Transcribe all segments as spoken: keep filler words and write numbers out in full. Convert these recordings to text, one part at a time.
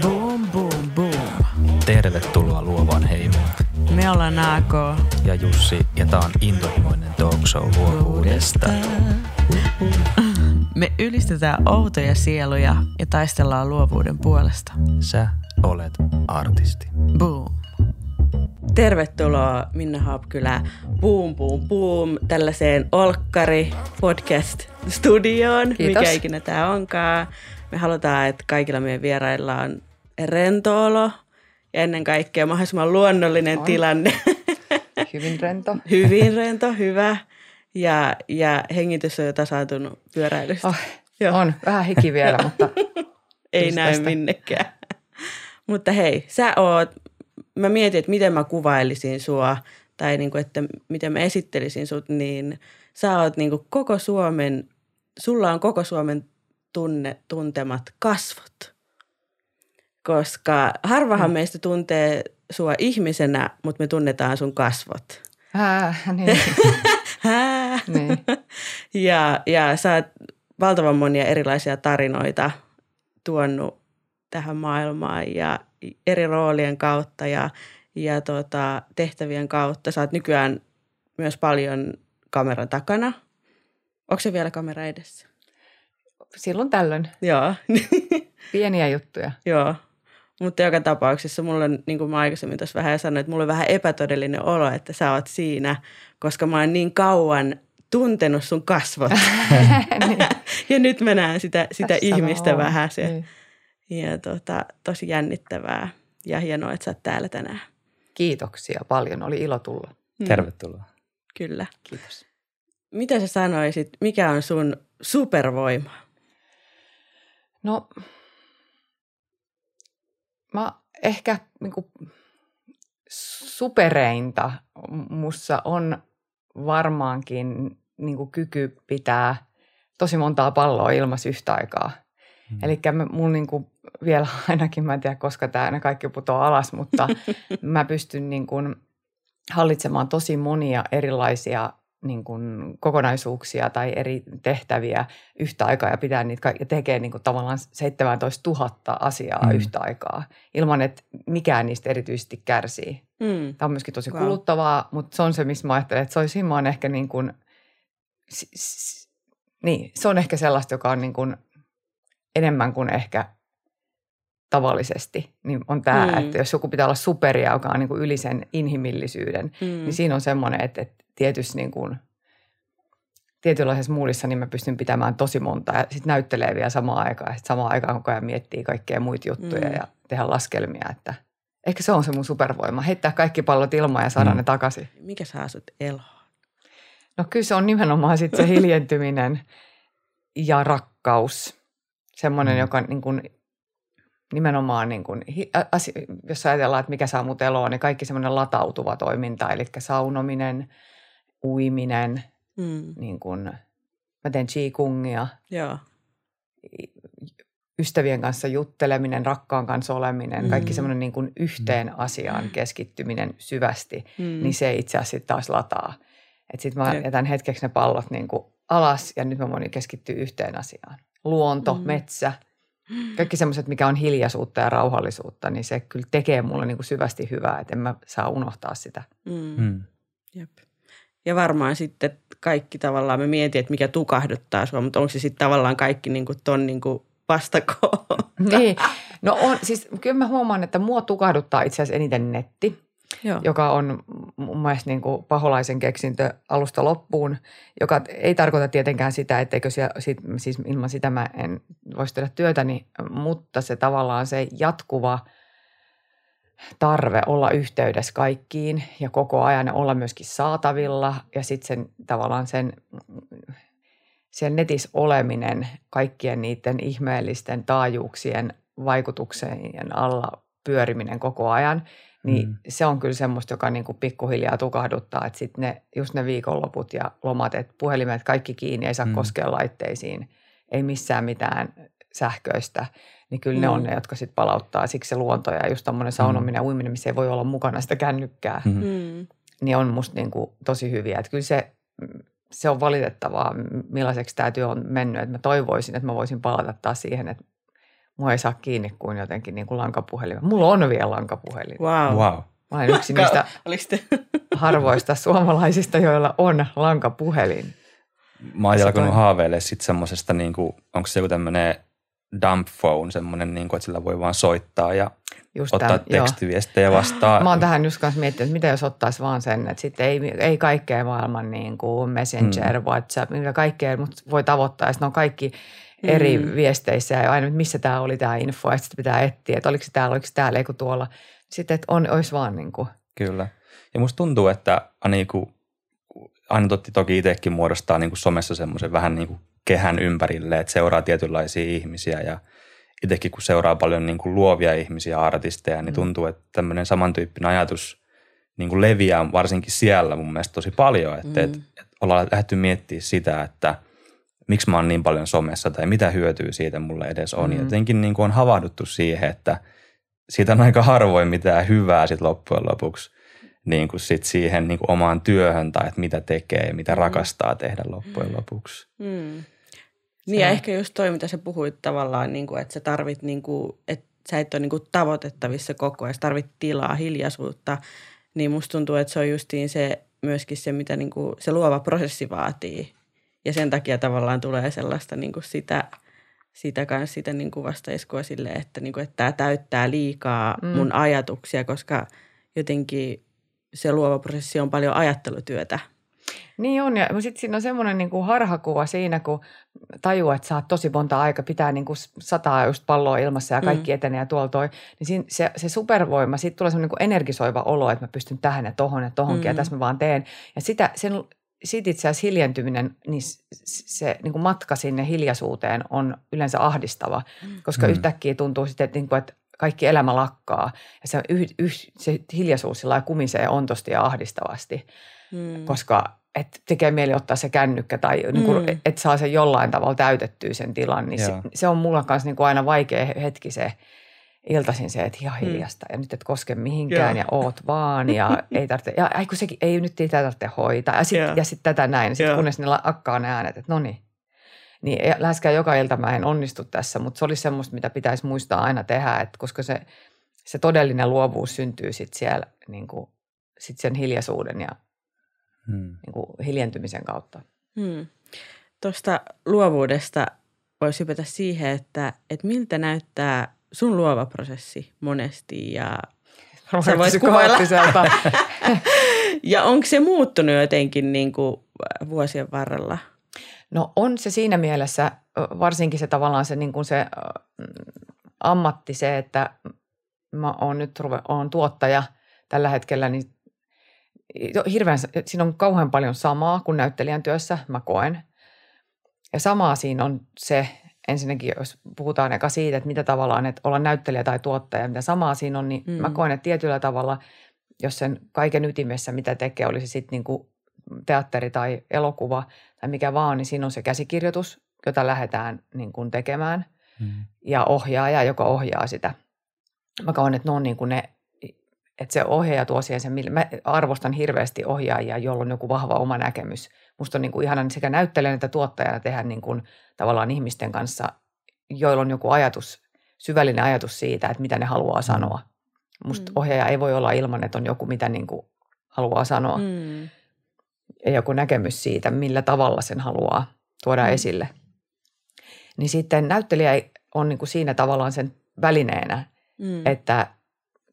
Boom, boom, boom. Tervetuloa Luovan heimoon. Me ollaan A K ja Jussi, ja tää on intohimoinen talk show luovuudesta. Me ylistetään outoja sieluja ja taistellaan luovuuden puolesta. Sä olet artisti. Boom. Tervetuloa Minna Haapkylä, boom, boom, boom, tällaiseen Olkkari-podcast-studioon, mikä ikinä tää onkaan. Me halutaan, että kaikilla meidän vierailla on rento olo ja ennen kaikkea mahdollisimman luonnollinen on. Tilanne. Hyvin rento. Hyvin rento, hyvä. Ja, ja hengitys on jo tasautunut pyöräilystä. Oh, on, vähän hiki vielä, mutta... Ei näy tästä minnekään. Mutta hei, sä oot... Mä mietin, että miten mä kuvailisin sua tai niin kuin, että miten mä esittelisin sut, niin sä oot niin kuin koko Suomen... Sulla on koko Suomen... Tunne, tuntemat kasvot, koska harvahan mm. meistä tuntee sua ihmisenä, mutta me tunnetaan sun kasvot. Hää, niin. Hää. Niin. Ja, ja sä oot valtavan monia erilaisia tarinoita tuonut tähän maailmaan ja eri roolien kautta ja, ja tota, tehtävien kautta. Sä oot nykyään myös paljon kameran takana. Onko se vielä kamera edessä? Silloin tällöin. Joo. Pieniä juttuja. Joo. Mutta joka tapauksessa mulla on, niin kuin mä aikaisemmin tuossa vähän sanoin, että mulla on vähän epätodellinen olo, että sä oot siinä, koska mä oon niin kauan tuntenut sun kasvot. Niin. Ja nyt mä näen sitä, sitä ihmistä vähän se. Niin. Ja tota, tosi jännittävää ja hienoa, että sä oot täällä tänään. Kiitoksia paljon. Oli ilo tulla. Mm. Tervetuloa. Kyllä. Kiitos. Mitä sä sanoisit, mikä on sun supervoima? No, mä ehkä niinku supereinta mussa on varmaankin niinku kyky pitää tosi montaa palloa ilmassa yhtä aikaa. Mm. Elikkä mun niinku vielä ainakin, mä en tiedä koska tää ne kaikki putoaa alas, mutta mä pystyn niinku hallitsemaan tosi monia erilaisia niin kuin kokonaisuuksia tai eri tehtäviä yhtä aikaa ja pitää niitä ja tekee niin kuin tavallaan seitsemäntoistatuhatta asiaa mm. yhtä aikaa ilman, että mikään niistä erityisesti kärsii. Mm. Tämä on myöskin tosi wow. kuluttavaa, mutta se on se, missä mä ajattelen, että se olisi, mä oon ehkä niin kuin, s- s- niin, se on ehkä sellaista, joka on niin kuin enemmän kuin ehkä tavallisesti, niin on tämä, mm. että jos joku pitää olla superia, joka on niin kuin yli sen inhimillisyyden, mm. niin siinä on semmoinen, että, että tietyssä niin kuin, tietynlaisessa muulissa niin mä pystyn pitämään tosi monta ja sitten näyttelee vielä samaan aikaan. Sitten samaan aikaan koko ajan miettii kaikkea muita juttuja mm. ja tehdä laskelmia, että ehkä se on se mun supervoima. Heittää kaikki pallot ilmaan ja saada mm. ne takaisin. Mikä sä asut eloon? No kyllä se on nimenomaan sitten se hiljentyminen ja rakkaus. Semmoinen, joka niin kuin nimenomaan, niin kuin, jos ajatellaan, että mikä saa mut eloon, niin kaikki semmoinen latautuva toiminta, eli saunominen, uiminen, mm. niin kuin, mä teen qigongia, yeah. ystävien kanssa jutteleminen, rakkaan kanssa oleminen, mm. kaikki semmoinen niin kuin yhteen asiaan keskittyminen syvästi, mm. niin se itse asiassa taas lataa. Että sit mä jätän hetkeksi ne pallot niin kuin alas ja nyt mä voin keskittyä yhteen asiaan. Luonto, mm. metsä. Kaikki semmoiset, mikä on hiljaisuutta ja rauhallisuutta, niin se kyllä tekee mulle niin kuin syvästi hyvää, että en mä saa unohtaa sitä. Mm. Mm. Jep. Ja varmaan sitten kaikki tavallaan, me mietin, että mikä tukahduttaa sua, mutta onko se sitten tavallaan kaikki niin kuin ton niin kuin vastakoon? Niin, no on, siis kyllä mä huomaan, että mua tukahduttaa itse asiassa eniten netti. Joo. Joka on mun mielestä niin kuin paholaisen keksintö alusta loppuun, joka ei tarkoita tietenkään sitä, etteikö siellä, siis ilman sitä mä en voisi tehdä työtäni, mutta se tavallaan se jatkuva tarve olla yhteydessä kaikkiin ja koko ajan olla myöskin saatavilla ja sitten sen tavallaan sen, sen netissä oleminen kaikkien niiden ihmeellisten taajuuksien vaikutuksien alla pyöriminen koko ajan, niin mm. se on kyllä semmoista, joka niinku pikkuhiljaa tukahduttaa, että sitten ne, just ne viikonloput ja lomat, että puhelimet kaikki kiinni, ei saa mm. koskea laitteisiin, ei missään mitään sähköistä, niin kyllä mm. ne on ne, jotka sitten palauttaa. Siksi se luonto ja just tommoinen saunominen mm. uiminen, missä ei voi olla mukana sitä kännykkää, mm. niin on musta niinku tosi hyviä. Että kyllä se, se on valitettavaa, millaiseksi tämä työ on mennyt, että mä toivoisin, että mä voisin palata taas siihen, että mua ei saa kiinni kuin jotenkin niin kuin lankapuhelin. Mulla on vielä lankapuhelin. Wow. wow. Mä olen yksi niistä harvoista suomalaisista, joilla on lankapuhelin. Mä oon alkanut haaveilemaan sitten semmoisesta, niin kuin, onko se joku tämmöinen dump phone, semmoinen, niin kuin, että sillä voi vaan soittaa ja just ottaa tämän, tekstiviestejä vastaan. Mä oon tähän just kanssa miettinyt, että mitä jos ottaisi vaan sen, että sitten ei, ei kaikkea maailman niin kuin Messenger, hmm. WhatsApp, mitä kaikkea mut voi tavoittaa. Sitten on kaikki eri hmm. viesteissä ja aina, että missä tämä oli tämä info, että sitä pitää etsiä, että oliko se täällä, oliko se täällä, eikö tuolla. Sitten, että on, olisi vaan niin kuin. Kyllä. Ja musta tuntuu, että niin kuin, aina totti toki itsekin muodostaa niin kuin somessa semmoisen vähän niin kuin kehän ympärille, että seuraa tietynlaisia ihmisiä ja itsekin kun seuraa paljon niin kuin luovia ihmisiä, artisteja, niin mm. tuntuu, että tämmöinen samantyyppinen ajatus niin kuin leviää varsinkin siellä mun mielestä tosi paljon, että mm. et, et ollaan lähdetty miettimään sitä, että miksi mä oon niin paljon somessa tai mitä hyötyä siitä mulle edes on. Mm. Jotenkin niin kuin on havahduttu siihen, että siitä on aika harvoin mitään hyvää sit loppujen lopuksi niin kuin sit siihen niin kuin omaan työhön tai että mitä tekee, mitä mm. rakastaa tehdä loppujen lopuksi. Mm. Niin ja ehkä just toi, mitä sä puhuit tavallaan, niin kuin, että sä tarvit, niin kuin, että sä et ole niin kuin tavoitettavissa koko ajan, sä tarvit tilaa, hiljaisuutta, niin musta tuntuu, että se on justiin se myöskin se, mitä niin kuin, se luova prosessi vaatii. Ja sen takia tavallaan tulee sellaista niin kuin sitä... Sitä kanssa sitä niin kuin vastaiskua sille, että, niin kuin, että tämä täyttää liikaa mm. mun ajatuksia, koska jotenkin se luova prosessi on paljon ajattelutyötä. Niin on, ja sitten siinä on semmoinen niin kuin harhakuva siinä, kun tajuu, että sä oot tosi monta aikaa, pitää niin kuin sataa just palloa ilmassa ja kaikki mm. etenee ja tuolla toi. Niin siinä se, se supervoima, siitä tulee semmoinen niin kuin energisoiva olo, että mä pystyn tähän ja tohon ja tohonkin mm. ja tässä mä vaan teen. Ja sitä sen... Sitten itse asiassa hiljentyminen, niin se niin kuin matka sinne hiljaisuuteen on yleensä ahdistava, koska mm. yhtäkkiä tuntuu sitten, että, niin kuin, että kaikki elämä lakkaa ja se, yh, yh, se hiljaisuus sillä lailla kumisee ontosti ja ahdistavasti, mm. koska et tekee mieli ottaa se kännykkä tai mm. niin että saa sen jollain tavalla täytettyä sen tilan, niin se, se on mulla kanssa niin kuin aina vaikea hetki se iltaisin se, että ihan hiljasta ja nyt et koske mihinkään ja, ja oot vaan ja ei tarvitse, ja ai kun sekin, ei nyt ei tarvitse hoitaa ja sitten sit tätä näin. Ja sitten kunnes ne akkaa ne äänet, että no niin. Niin läheskään joka ilta mä en onnistu tässä, mutta se olisi semmoista, mitä pitäisi muistaa aina tehdä, että koska se, se todellinen luovuus syntyy sitten siellä niin kuin, sit sen hiljaisuuden ja hmm. niin kuin, hiljentymisen kautta. Hmm. Tuosta luovuudesta voisi hypätä siihen, että, että miltä näyttää sun luova prosessi monesti ja sä voit kuvailla. Ja onko se muuttunut jotenkin niin kuin vuosien varrella? No on se siinä mielessä, varsinkin se tavallaan se, niin kuin se ammatti se, että mä oon nyt oon tuottaja tällä hetkellä, niin hirveän, siinä on kauhean paljon samaa kuin näyttelijän työssä, mä koen. Ja samaa siinä on se, ensinnäkin, jos puhutaan eka siitä, että mitä tavallaan, että olla näyttelijä tai tuottaja, mitä samaa siinä on, niin mm. mä koen, että tietyllä tavalla, jos sen kaiken ytimessä, mitä tekee, oli se sitten niinku teatteri tai elokuva tai mikä vaan, niin siinä on se käsikirjoitus, jota lähdetään niinku tekemään mm. ja ohjaaja, joka ohjaa sitä. Mä koen, että ne on niinku ne, että se ohjaaja tuo siihen sen, mä arvostan hirveästi ohjaajia, jolla on joku vahva oma näkemys. Musta on niin kuin ihana sekä näyttelijänä että tuottajana tehdä niin kuin tavallaan ihmisten kanssa, joilla on joku ajatus, syvällinen ajatus siitä, että mitä ne haluaa sanoa. Musta mm. ohjaaja ei voi olla ilman, että on joku, mitä niin kuin haluaa sanoa. Mm. Ja joku näkemys siitä, millä tavalla sen haluaa tuoda mm. esille. Niin sitten näyttelijä on niin kuin siinä tavallaan sen välineenä, mm. että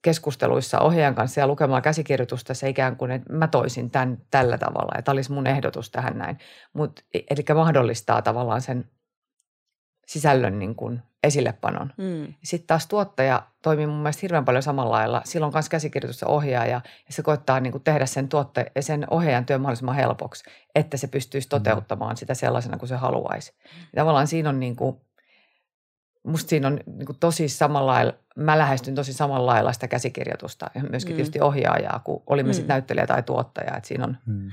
keskusteluissa ohjaajan kanssa ja lukemaan käsikirjoitusta se ikään kuin, että mä toisin tämän tällä tavalla. Ja tämä olisi mun ehdotus tähän näin. Mut, eli mahdollistaa tavallaan sen sisällön niin kuin esillepanon. Mm. Sitten taas tuottaja toimii mun mielestä hirveän paljon samalla lailla. Sillä on myös käsikirjoitusta ohjaaja ja se koittaa niin kuin tehdä sen, tuotte- ja sen ohjaajan työn mahdollisimman helpoksi, että se pystyisi toteuttamaan sitä sellaisena kuin se haluaisi. Ja tavallaan siinä on niin kuin, musta siinä on niin kuin tosi samalla lailla, mä lähestyn tosi samalla lailla sitä käsikirjoitusta ja myöskin mm. tietysti ohjaajaa, kun olimme mm. sitten näyttelijä tai tuottaja. Että siinä on, mm.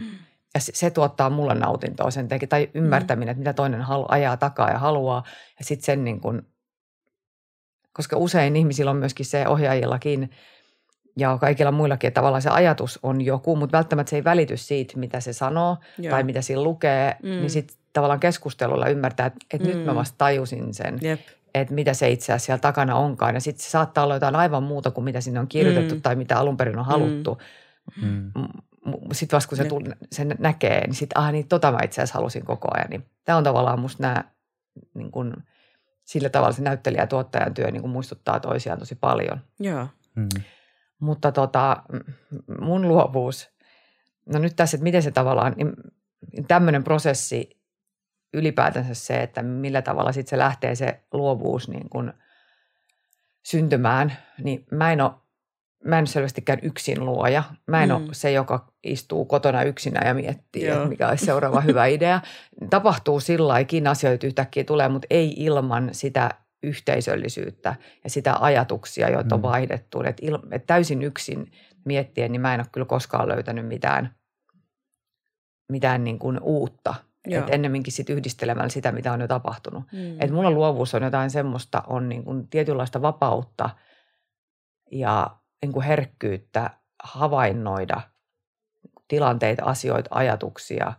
ja se, se tuottaa mulle nautintoa sen teki, tai ymmärtäminen, mm. että mitä toinen halu, ajaa takaa ja haluaa. Ja sitten sen niin kuin, koska usein ihmisillä on myöskin se ohjaajillakin ja kaikilla muillakin, että tavallaan se ajatus on joku, mutta välttämättä se ei välity siitä, mitä se sanoo Joo. tai mitä siinä lukee, mm. niin sitten tavallaan keskustelulla ymmärtää, että, että mm. nyt mä vasta tajusin sen. Jep. että mitä se itse asiassa siellä takana onkaan. Ja sitten se saattaa olla jotain aivan muuta kuin mitä sinne on kirjoitettu mm. tai mitä alun perin on haluttu. Mm. Sitten vasta kun se, tuli, se näkee, niin sitten, ah niin, tota mä itse asiassa halusin koko ajan. Niin tämä on tavallaan musta nämä, niin kun, sillä tavalla se näyttelijä ja tuottajan työ niin kun muistuttaa toisiaan tosi paljon. Joo. Mm. Mutta tota, mun luovuus, no nyt tässä, että miten se tavallaan, niin tämmöinen prosessi ylipäätänsä se, että millä tavalla sitten se lähtee se luovuus niin kun syntymään, niin mä en ole, Mä en selvästikään yksin luoja. Mä en mm. ole se, joka istuu kotona yksinä ja miettii, että mikä olisi seuraava hyvä idea. Tapahtuu sillä laikin asioita yhtäkkiä tulee, mutta ei ilman sitä yhteisöllisyyttä ja sitä ajatuksia, joita on vaihdettu. Et il, et täysin yksin miettien, niin mä en ole kyllä koskaan löytänyt mitään, mitään niin kuin uutta. Et ennemminkin sit yhdistelemällä sitä, mitä on jo tapahtunut. Mm. Et mulla luovuus on jotain semmoista, on niin kuin tietynlaista vapautta ja niin kuin herkkyyttä havainnoida tilanteita, asioita, ajatuksia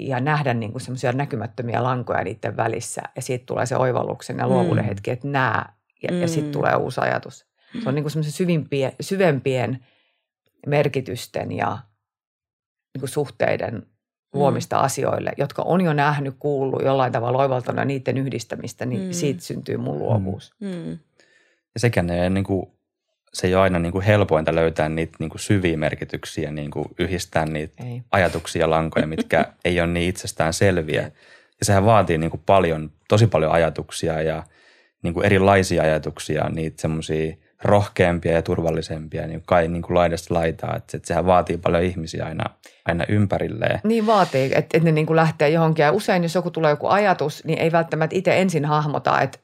ja nähdä niin kuin semmoisia näkymättömiä lankoja niiden välissä. Ja siitä tulee se oivalluksen ja luovuuden mm. hetki, että nää ja, mm. ja sitten tulee uusi ajatus. Se on niin kuin semmoisen syvimpien, syvempien merkitysten ja niin kuin suhteiden luomista mm. asioille, jotka on jo nähnyt, kuullut, jollain tavalla oivaltanut ja niiden yhdistämistä, niin mm. siitä syntyy mun luovuus. Mm. Ja sekään ei niin kuin se ei ole aina niin kuin helpointa löytää niitä niin kuin syviä merkityksiä, niin kuin yhdistää niitä ei. ajatuksia, lankoja, mitkä ei ole niin itsestään selviä. Ja sehän vaatii niin kuin paljon, tosi paljon ajatuksia ja niin kuin erilaisia ajatuksia, niitä semmoisia rohkeampia ja turvallisempia, niin kai niin kuin laidasta laitaa. Että sehän vaatii paljon ihmisiä aina, aina ympärilleen. Niin vaatii, että ne niin kuin lähtee johonkin. Ja usein jos joku tulee joku ajatus, niin ei välttämättä itse ensin hahmota, että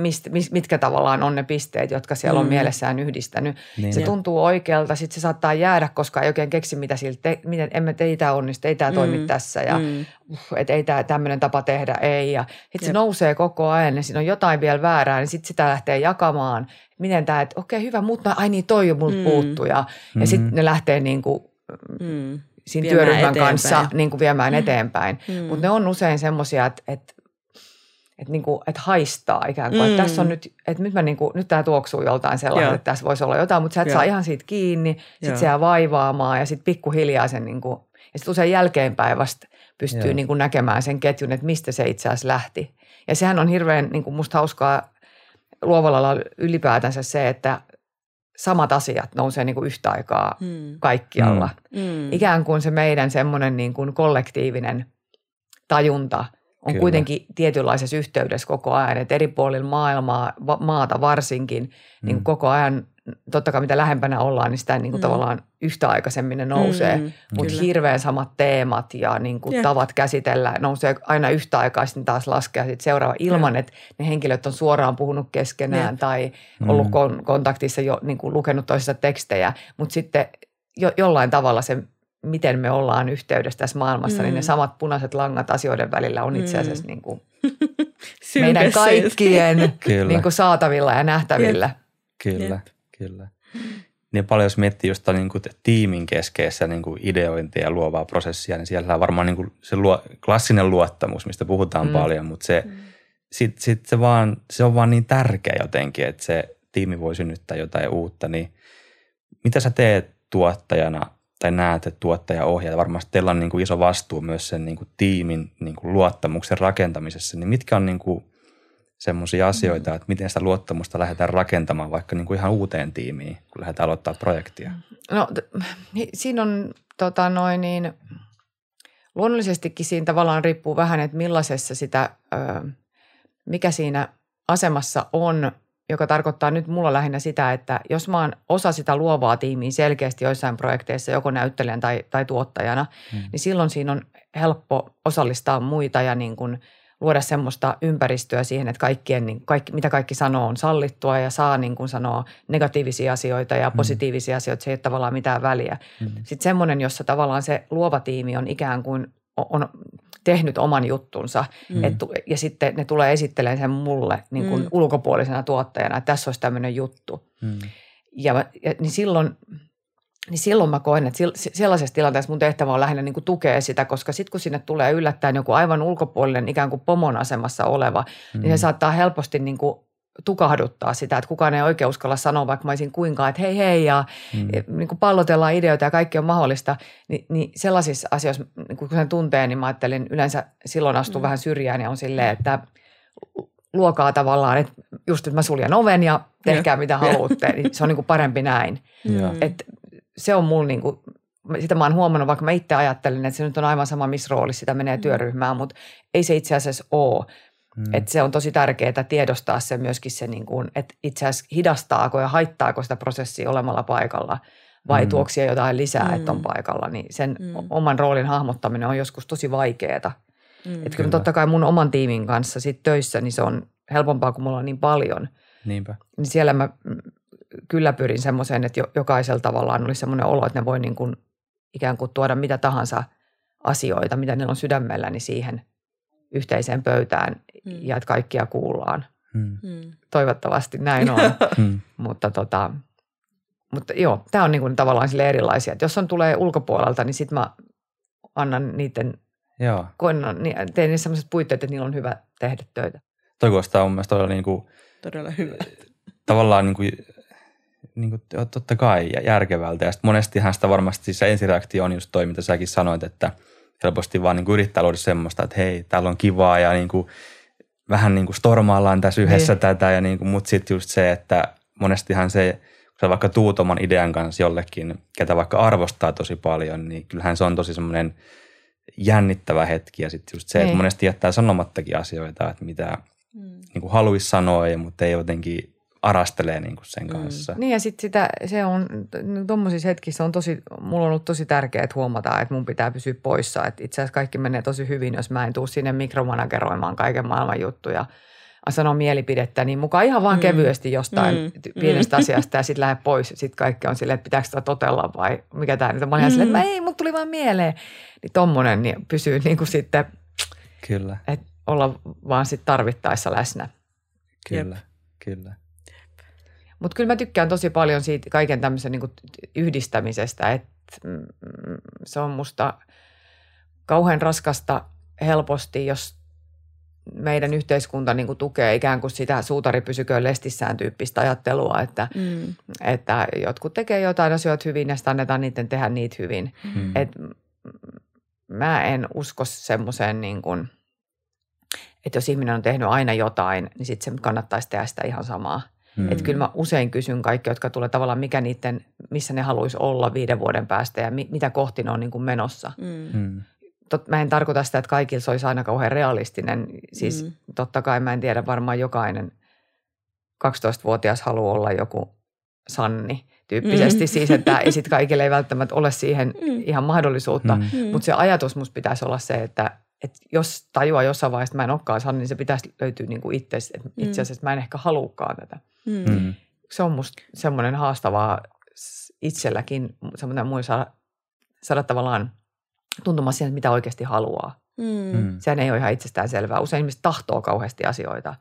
Mist, mitkä tavallaan on ne pisteet, jotka siellä on mm. mielessään yhdistänyt. Niin, se jo. tuntuu oikealta, sitten se saattaa jäädä, koska ei oikein keksi, mitä siltä, te, miten emme ei tämä onnistu, ei tämä mm. toimi tässä ja mm. uh, et ei tämä tämmöinen tapa tehdä, ei. Sitten se nousee koko ajan ja siinä on jotain vielä väärää, niin sitten sitä lähtee jakamaan. Miten tämä, että okei okay, hyvä, mutta ai niin toi jo multa mm. puuttuu ja, mm. ja sitten ne lähtee niin kuin mm. siinä työryhmän eteenpäin. kanssa niin kuin viemään mm. eteenpäin. Mm. Mutta ne on usein semmoisia, että et, Että niinku, et haistaa ikään kuin, mm. että tässä on nyt, että nyt, niinku, nyt tämä tuoksuu joltain sellainen, että tässä voisi olla jotain, mutta sä et Joo. saa ihan siitä kiinni, sitten se jää vaivaamaan ja sitten pikkuhiljaa sen niinku, ja sitten usein jälkeenpäin vasta pystyy niinku näkemään sen ketjun, että mistä se itse asiassa lähti. Ja sehän on hirveän niinku musta hauskaa luovalla lailla ylipäätänsä se, että samat asiat nousee niinku yhtä aikaa mm. kaikkialla. Mm. Ikään kuin se meidän semmoinen niinku kollektiivinen tajunta on Kyllä. kuitenkin tietynlaisessa yhteydessä koko ajan, että eri puolilla maailmaa, va- maata varsinkin, mm. niin koko ajan, totta kai mitä lähempänä ollaan, niin sitä niin kuin mm. tavallaan yhtäaikaisemmin ne nousee, mm. mutta Kyllä. hirveän samat teemat ja niin kuin yeah. tavat käsitellä nousee aina yhtäaikaisesti, taas laskee sitten seuraava ilman, yeah. että ne henkilöt on suoraan puhunut keskenään yeah. tai ollut mm. kon- kontaktissa jo niin kuin lukenut toisissa tekstejä, mutta sitten jo- jollain tavalla se miten me ollaan yhteydessä tässä maailmassa, mm. niin ne samat punaiset langat asioiden välillä on itse asiassa mm. niin kuin meidän kaikkien niin kuin saatavilla ja nähtävillä. Kyllä, kyllä. kyllä. Niin paljon jos miettii just niin kuin tiimin keskeessä niin kuin ideointia ja luovaa prosessia, niin siellä on varmaan niin kuin se luo, klassinen luottamus, mistä puhutaan mm. paljon, mutta se, mm. sit, sit se, vaan, se on vaan niin tärkeä jotenkin, että se tiimi voi synnyttää jotain uutta. Niin mitä sä teet tuottajana? Tai näet, että tuottaja ohjaa. Varmasti teillä on niin kuin iso vastuu myös sen niin kuin tiimin niin kuin luottamuksen rakentamisessa. Niin mitkä on niin kuin semmoisia asioita, että miten sitä luottamusta lähdetään rakentamaan vaikka niin kuin ihan uuteen tiimiin, kun lähdetään aloittaa projektia? No siinä on tota noin niin, luonnollisestikin siinä tavallaan riippuu vähän, että millaisessa sitä, mikä siinä asemassa on, joka tarkoittaa nyt mulla lähinnä sitä, että jos mä oon osa sitä luovaa tiimiä selkeästi joissain projekteissa, joko näyttelijän tai, tai tuottajana, mm. niin silloin siinä on helppo osallistaa muita ja niin kuin luoda semmoista ympäristöä siihen, että kaikkien, niin kaikki, mitä kaikki sanoo on sallittua ja saa niin kuin sanoa negatiivisia asioita ja positiivisia mm. asioita, se ei ole tavallaan mitään väliä. Mm. Sitten semmoinen, jossa tavallaan se luova tiimi on ikään kuin on tehnyt oman juttunsa mm. et, ja sitten ne tulee esittelemään sen mulle niin kuin mm. ulkopuolisena tuottajana, että tässä olisi tämmöinen juttu. Mm. Ja, ja niin silloin Niin silloin mä koen, että sellaisessa tilanteessa mun tehtävä on lähinnä niin kuin tukea sitä, koska sitten kun sinne tulee yllättäen joku aivan ulkopuolinen ikään kuin pomon asemassa oleva, mm. niin se saattaa helposti niin kuin tukahduttaa sitä, että kukaan ei oikein uskalla sanoa, vaikka mä olisin kuinkaan, että hei hei ja mm. niin kuin pallotellaan ideoita ja kaikki on mahdollista. Ni, niin sellaisissa asioissa, niin kun sen tuntee, niin mä ajattelin yleensä silloin astuu mm. vähän syrjään ja on silleen, että luokaa tavallaan, että just nyt mä suljen oven ja tehkää yeah. mitä haluatte, niin se on niin kuin parempi näin. Yeah. Että se on mulla niin kuin, sitä mä oon huomannut, vaikka mä itse ajattelin, että se nyt on aivan sama, missä roolissa sitä menee työryhmään, mutta ei se itse asiassa ole. Mm. Että se on tosi tärkeää tiedostaa se myöskin se, niin kuin, että itse asiassa hidastaako ja haittaako sitä prosessia olemalla paikalla vai mm. tuoksia jotain lisää, mm. että on paikalla. Niin sen mm. oman roolin hahmottaminen on joskus tosi vaikeaa. Mm. Että kyllä, kyllä totta kai mun oman tiimin kanssa sit töissä, niin se on helpompaa, kun mulla on niin paljon. Niinpä. Niin siellä mä... Kyllä pyrin semmoiseen, että jokaisella tavallaan olisi semmoinen olo, että ne voi niin kuin ikään kuin tuoda mitä tahansa asioita, mitä ne on sydämellä, niin siihen yhteiseen pöytään mm. ja että kaikkia kuullaan. Mm. Toivottavasti näin on, mm. mutta, tota, mutta joo, tämä on niin kuin tavallaan sille erilaisia. Että jos on tulee ulkopuolelta, niin sitten mä annan niiden, joo. Konnan, niin teen niissä semmoiset puitteet, että niillä on hyvä tehdä töitä. Toi kuulostaa mun mielestä todella, niin kuin, todella hyvä. Tavallaan niin kuin... Niin kuin, totta kai järkevältä. Ja sitten monestihan sitä varmasti se ensireaktio on just toi, mitä säkin sanoit, että helposti vaan niin kuin yrittää luoda semmoista, että hei, täällä on kivaa ja niin kuin, vähän niin kuin stormaillaan tässä yhdessä hei. Tätä. Ja niin kuin, mutta sitten just se, että monestihan se, kun sä vaikka tuut oman idean kanssa jollekin, ketä vaikka arvostaa tosi paljon, niin kyllähän se on tosi semmoinen jännittävä hetki. Ja sitten just se, hei. Että monesti jättää sanomattakin asioita, että mitä hmm. niin kuin haluaisi sanoa, mutta ei jotenkin... arastelee niin kuin sen kanssa. Mm. Niin ja sitten sitä, se on, tuommoisissa hetkissä on tosi, mulla on ollut tosi tärkeää että huomata, että mun pitää pysyä poissa. Että itse asiassa kaikki menee tosi hyvin, jos mä en tuu sinne mikromanageroimaan kaiken maailman juttuja. Sano mielipidettä, niin mukaan ihan vaan mm. kevyesti jostain mm. pienestä mm. asiasta ja sitten lähde pois. Sitten kaikki on silleen, että pitääkö sitä totella vai mikä tämä nyt on. Mä olen mm. silleen, että mä ei, mut tuli vaan mieleen. Niin tommonen niin pysyy niin kuin sitten, kyllä. Että olla vaan sitten tarvittaessa läsnä. Kyllä, Jep. kyllä. Mutta kyllä mä tykkään tosi paljon siitä kaiken tämmöisen niin kuin yhdistämisestä, että se on musta kauhean raskasta helposti, jos meidän yhteiskunta niin kuin tukee ikään kuin sitä suutari pysyköön lestissään tyyppistä ajattelua, että, mm. että jotkut tekee jotain asioita hyvin ja sitten annetaan niiden tehdä niitä hyvin. Mm. Et mä en usko semmoiseen niin kuin, että jos ihminen on tehnyt aina jotain, niin sitten se kannattaisi tehdä sitä ihan samaa. Mm. Että kyllä mä usein kysyn kaikki, jotka tulee tavallaan, mikä niiden, missä ne haluaisi olla viiden vuoden päästä ja mi, mitä kohti ne on niin kuin menossa. Mm. Tot, mä en tarkoita sitä, että kaikilla se olisi aina kauhean realistinen. Siis mm. totta kai mä en tiedä, varmaan jokainen kaksitoistavuotias haluaa olla joku Sanni tyyppisesti. Mm. Siis, että ei sit kaikille ei välttämättä ole siihen mm. ihan mahdollisuutta. Mm. Mutta se ajatus musta pitäisi olla se, että että jos tajua jossain vaiheessa, että mä en olekaan Sanni, niin se pitäisi löytyä niin kuin itse, että itse asiassa mä en ehkä haluukaan tätä. Mm. Se on musta semmoinen haastavaa itselläkin, semmoinen muille saada, saada tavallaan tuntumaan siihen, mitä oikeasti haluaa. Mm. Sehän ei ole ihan itsestään selvää. Usein ihmiset tahtoo kauheasti asioita,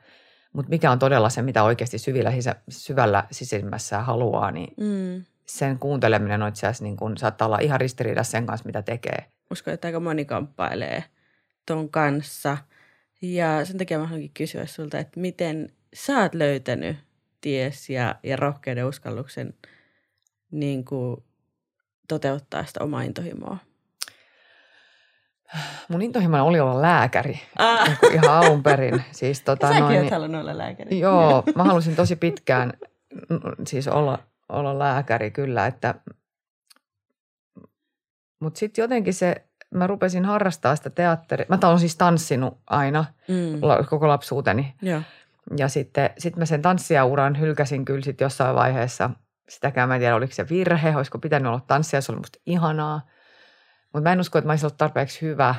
mutta mikä on todella se, mitä oikeasti syvillä, sisä, syvällä sisimmässä haluaa, niin mm. sen kuunteleminen on itse asiassa niin kuin, saattaa olla ihan ristiriidassa sen kanssa, mitä tekee. Uskon, että aika moni kamppailee ton kanssa. Ja sen takia mä haluankin kysyä sulta, että miten sä oot löytänyt ties ja, ja rohkeuden uskalluksen niin kuin toteuttaa sitä omaa intohimoa? Mun intohimona oli olla lääkäri. Ah. Niin ihan alun perin. Siis, tota, säkin noin, oot halunnut olla lääkäri. Joo, mä halusin tosi pitkään siis olla, olla lääkäri kyllä. Että... Mutta sitten jotenkin se... Mä rupesin harrastaa sitä teatteria. Mä olen siis tanssinut aina mm. koko lapsuuteni. Ja, ja sitten sit mä sen tanssijauran hylkäsin kyllä sit jossain vaiheessa. Sitäkään mä en tiedä, oliko se virhe, olisiko pitänyt olla tanssia. Se oli musta ihanaa. Mutta mä en usko, että mä olisin ollut tarpeeksi hyvä.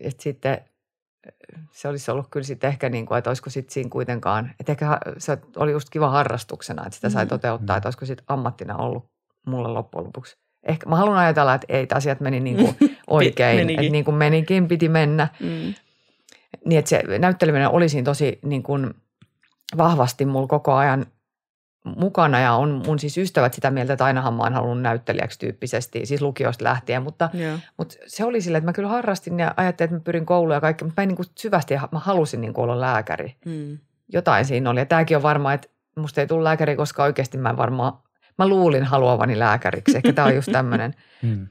Että sitten se olisi ollut kyllä sitten ehkä niin kuin, että olisiko sitten siinä kuitenkaan. Että ehkä se oli just kiva harrastuksena, että sitä sai mm. toteuttaa. Että olisiko sitten ammattina ollut mulle loppujen lopuksi. Ehkä mä haluan ajatella, että ei, että asiat meni niin kuin oikein, että niin kuin menikin, piti mennä. Mm. Niin, että se näytteleminen oli siinä tosi niin kuin vahvasti mulla koko ajan mukana ja on mun siis ystävät sitä mieltä, että ainahan mä oon halunnut näyttelijäksi tyyppisesti, siis lukiosta lähtien, mutta, yeah. mutta se oli silleen, että mä kyllä harrastin ja ajattelin, että mä pyrin kouluun ja kaikki, mutta mä en niin kuin syvästi, mä halusin niin kuin olla lääkäri. Mm. Jotain siinä oli ja tämäkin on varma, että musta ei tule lääkäri, koska oikeasti mä en varmaan, mä luulin haluavani lääkäriksi, ehkä tää on just tämmöinen. Mm.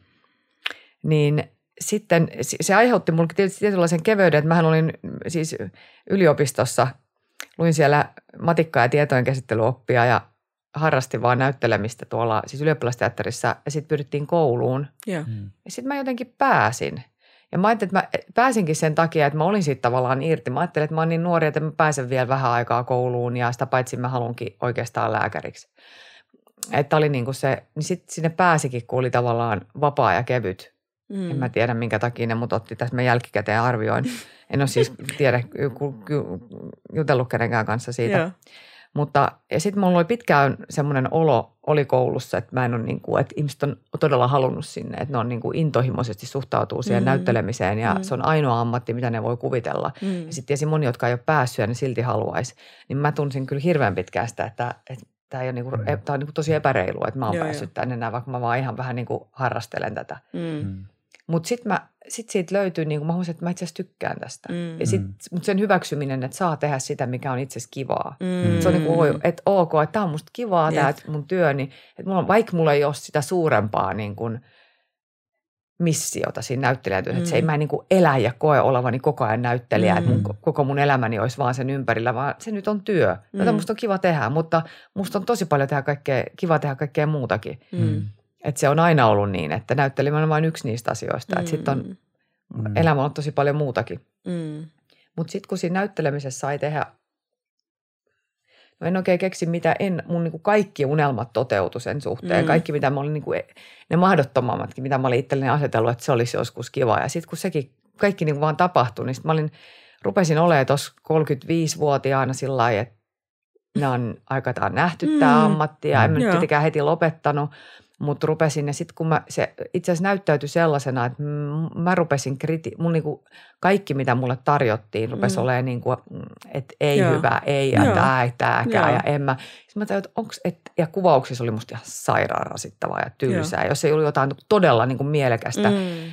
Niin sitten se aiheutti mulle tietysti tietynlaisen keveyden, että mähän olin siis yliopistossa, luin siellä matikkaa ja tietojenkäsittelyoppia ja harrastin vaan näyttelemistä tuolla siis ylioppilasteatterissa ja sitten pyydettiin kouluun. Yeah. Mm. Ja sitten mä jotenkin pääsin. Ja mä ajattelin, että mä pääsinkin sen takia, että mä olin siitä tavallaan irti. Mä ajattelin, että mä oon niin nuori, että mä pääsen vielä vähän aikaa kouluun ja sitä paitsi mä haluankin oikeastaan lääkäriksi. Että oli niin kuin se, niin sitten sinne pääsikin, kun oli tavallaan vapaa ja kevyt. Mm. En mä tiedä, minkä takia ne mut otti. Tässä mä jälkikäteen arvioin. En ole siis tiedä, jutellut kenenkään kanssa siitä. Yeah. Mutta ja sitten mulla oli pitkään semmoinen olo oli koulussa, että mä en ole niin kuin, että ihmiset on todella halunnut sinne, että ne on niin kuin intohimoisesti suhtautuu siihen mm. näyttelemiseen ja mm. se on ainoa ammatti, mitä ne voi kuvitella. Mm. Ja sitten tiesi moni, jotka ei ole päässyt ja ne silti haluaisi, niin mä tunsin kyllä hirveän pitkään sitä, että, että tämä on, niinku, on niinku tosi epäreilua, että mä oon joo, päässyt joo. tänne enää, vaikka mä vaan ihan vähän niinku harrastelen tätä. Mm. Mutta sitten sit siitä löytyy, niinku, mä huomasin, että mä itse asiassa tykkään tästä. Mm. Ja sit, mut sen hyväksyminen, että saa tehdä sitä, mikä on itse asiassa kivaa. Mm. Se on niinku, että ok, että tämä on musta kivaa, tämä mun työni. Et mulla, vaikka mulla ei ole sitä suurempaa niinku, missiota siinä näyttelijätyössä, mm. että se ei mä niinku elä ja koe olevani koko ajan näyttelijä, mm. että mun, koko mun elämäni olisi vaan sen ympärillä, vaan se nyt on työ. Mm. Tätä musta on kiva tehdä, mutta musta on tosi paljon tehdä kaikkea, kiva tehdä kaikkea muutakin. Mm. Että se on aina ollut niin, että näyttelijä on vain yksi niistä asioista, mm. että sitten on, mm. elämä on tosi paljon muutakin. Mm. Mutta sitten kun siinä näyttelemisessä sai tehdä, no en oikein keksi mitä, en, mun niinku kaikki unelmat toteutu sen suhteen. Mm. Kaikki mitä mä olin, niinku, ne mahdottomammatkin, mitä mä olin itselleni asetellut, että se olisi joskus kiva. Ja sitten kun sekin, kaikki niinku vaan tapahtui, niin sit mä olin, rupesin olemaan tuossa kolmekymmentäviisivuotiaana sillä lailla, että nämä on aikataan nähty mm. tämä ammatti ja en mä nyt tietenkään heti lopettanut. Mutta rupesin, ja sitten kun mä, se itse asiassa näyttäytyi sellaisena, että mä rupesin kriti, mun niinku kaikki mitä mulle tarjottiin rupesi mm. olemaan niinku, että ei joo. hyvä, ei, ja tää ei tääkään, ja en mä. Sitten mä tajuin, että onks, et, ja kuvauksissa oli musta ihan sairaan rasittavaa ja tylsää, joo. jos ei ollut jotain todella niinku mielekästä mm.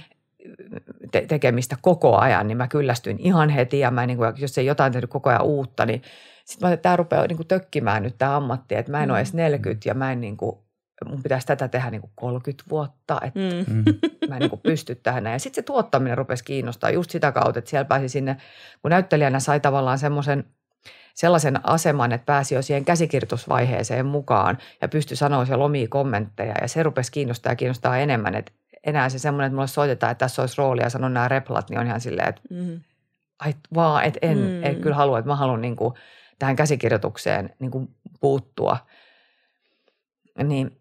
te- tekemistä koko ajan, niin mä kyllästyin ihan heti, ja mä niinku, jos ei jotain tehnyt koko ajan uutta, niin sitten mä ajattelin, että tää rupeaa niinku tökkimään nyt tää ammatti, että mä en mm. ole edes neljäkymmentä, ja mä en niinku, mun pitäisi tätä tehdä niin kuin kolmekymmentä vuotta, että mm. mä en niin kuin pysty tähän. Ja sitten se tuottaminen rupesi kiinnostaa just sitä kautta, että siellä pääsi sinne, kun näyttelijänä sai tavallaan semmoisen, sellaisen aseman, että pääsi jo siihen käsikirjoitusvaiheeseen mukaan ja pystyi sanoa siellä omia kommentteja. Ja se rupesi kiinnostaa ja kiinnostaa enemmän, että enää se semmoinen, että mulle soitetaan, että tässä olisi rooli ja sanon nämä replat, niin on ihan silleen, että mm. ai vaan, että en, mm. en kyllä halua, että mä haluan niin kuin tähän käsikirjoitukseen niin kuin puuttua. Niin.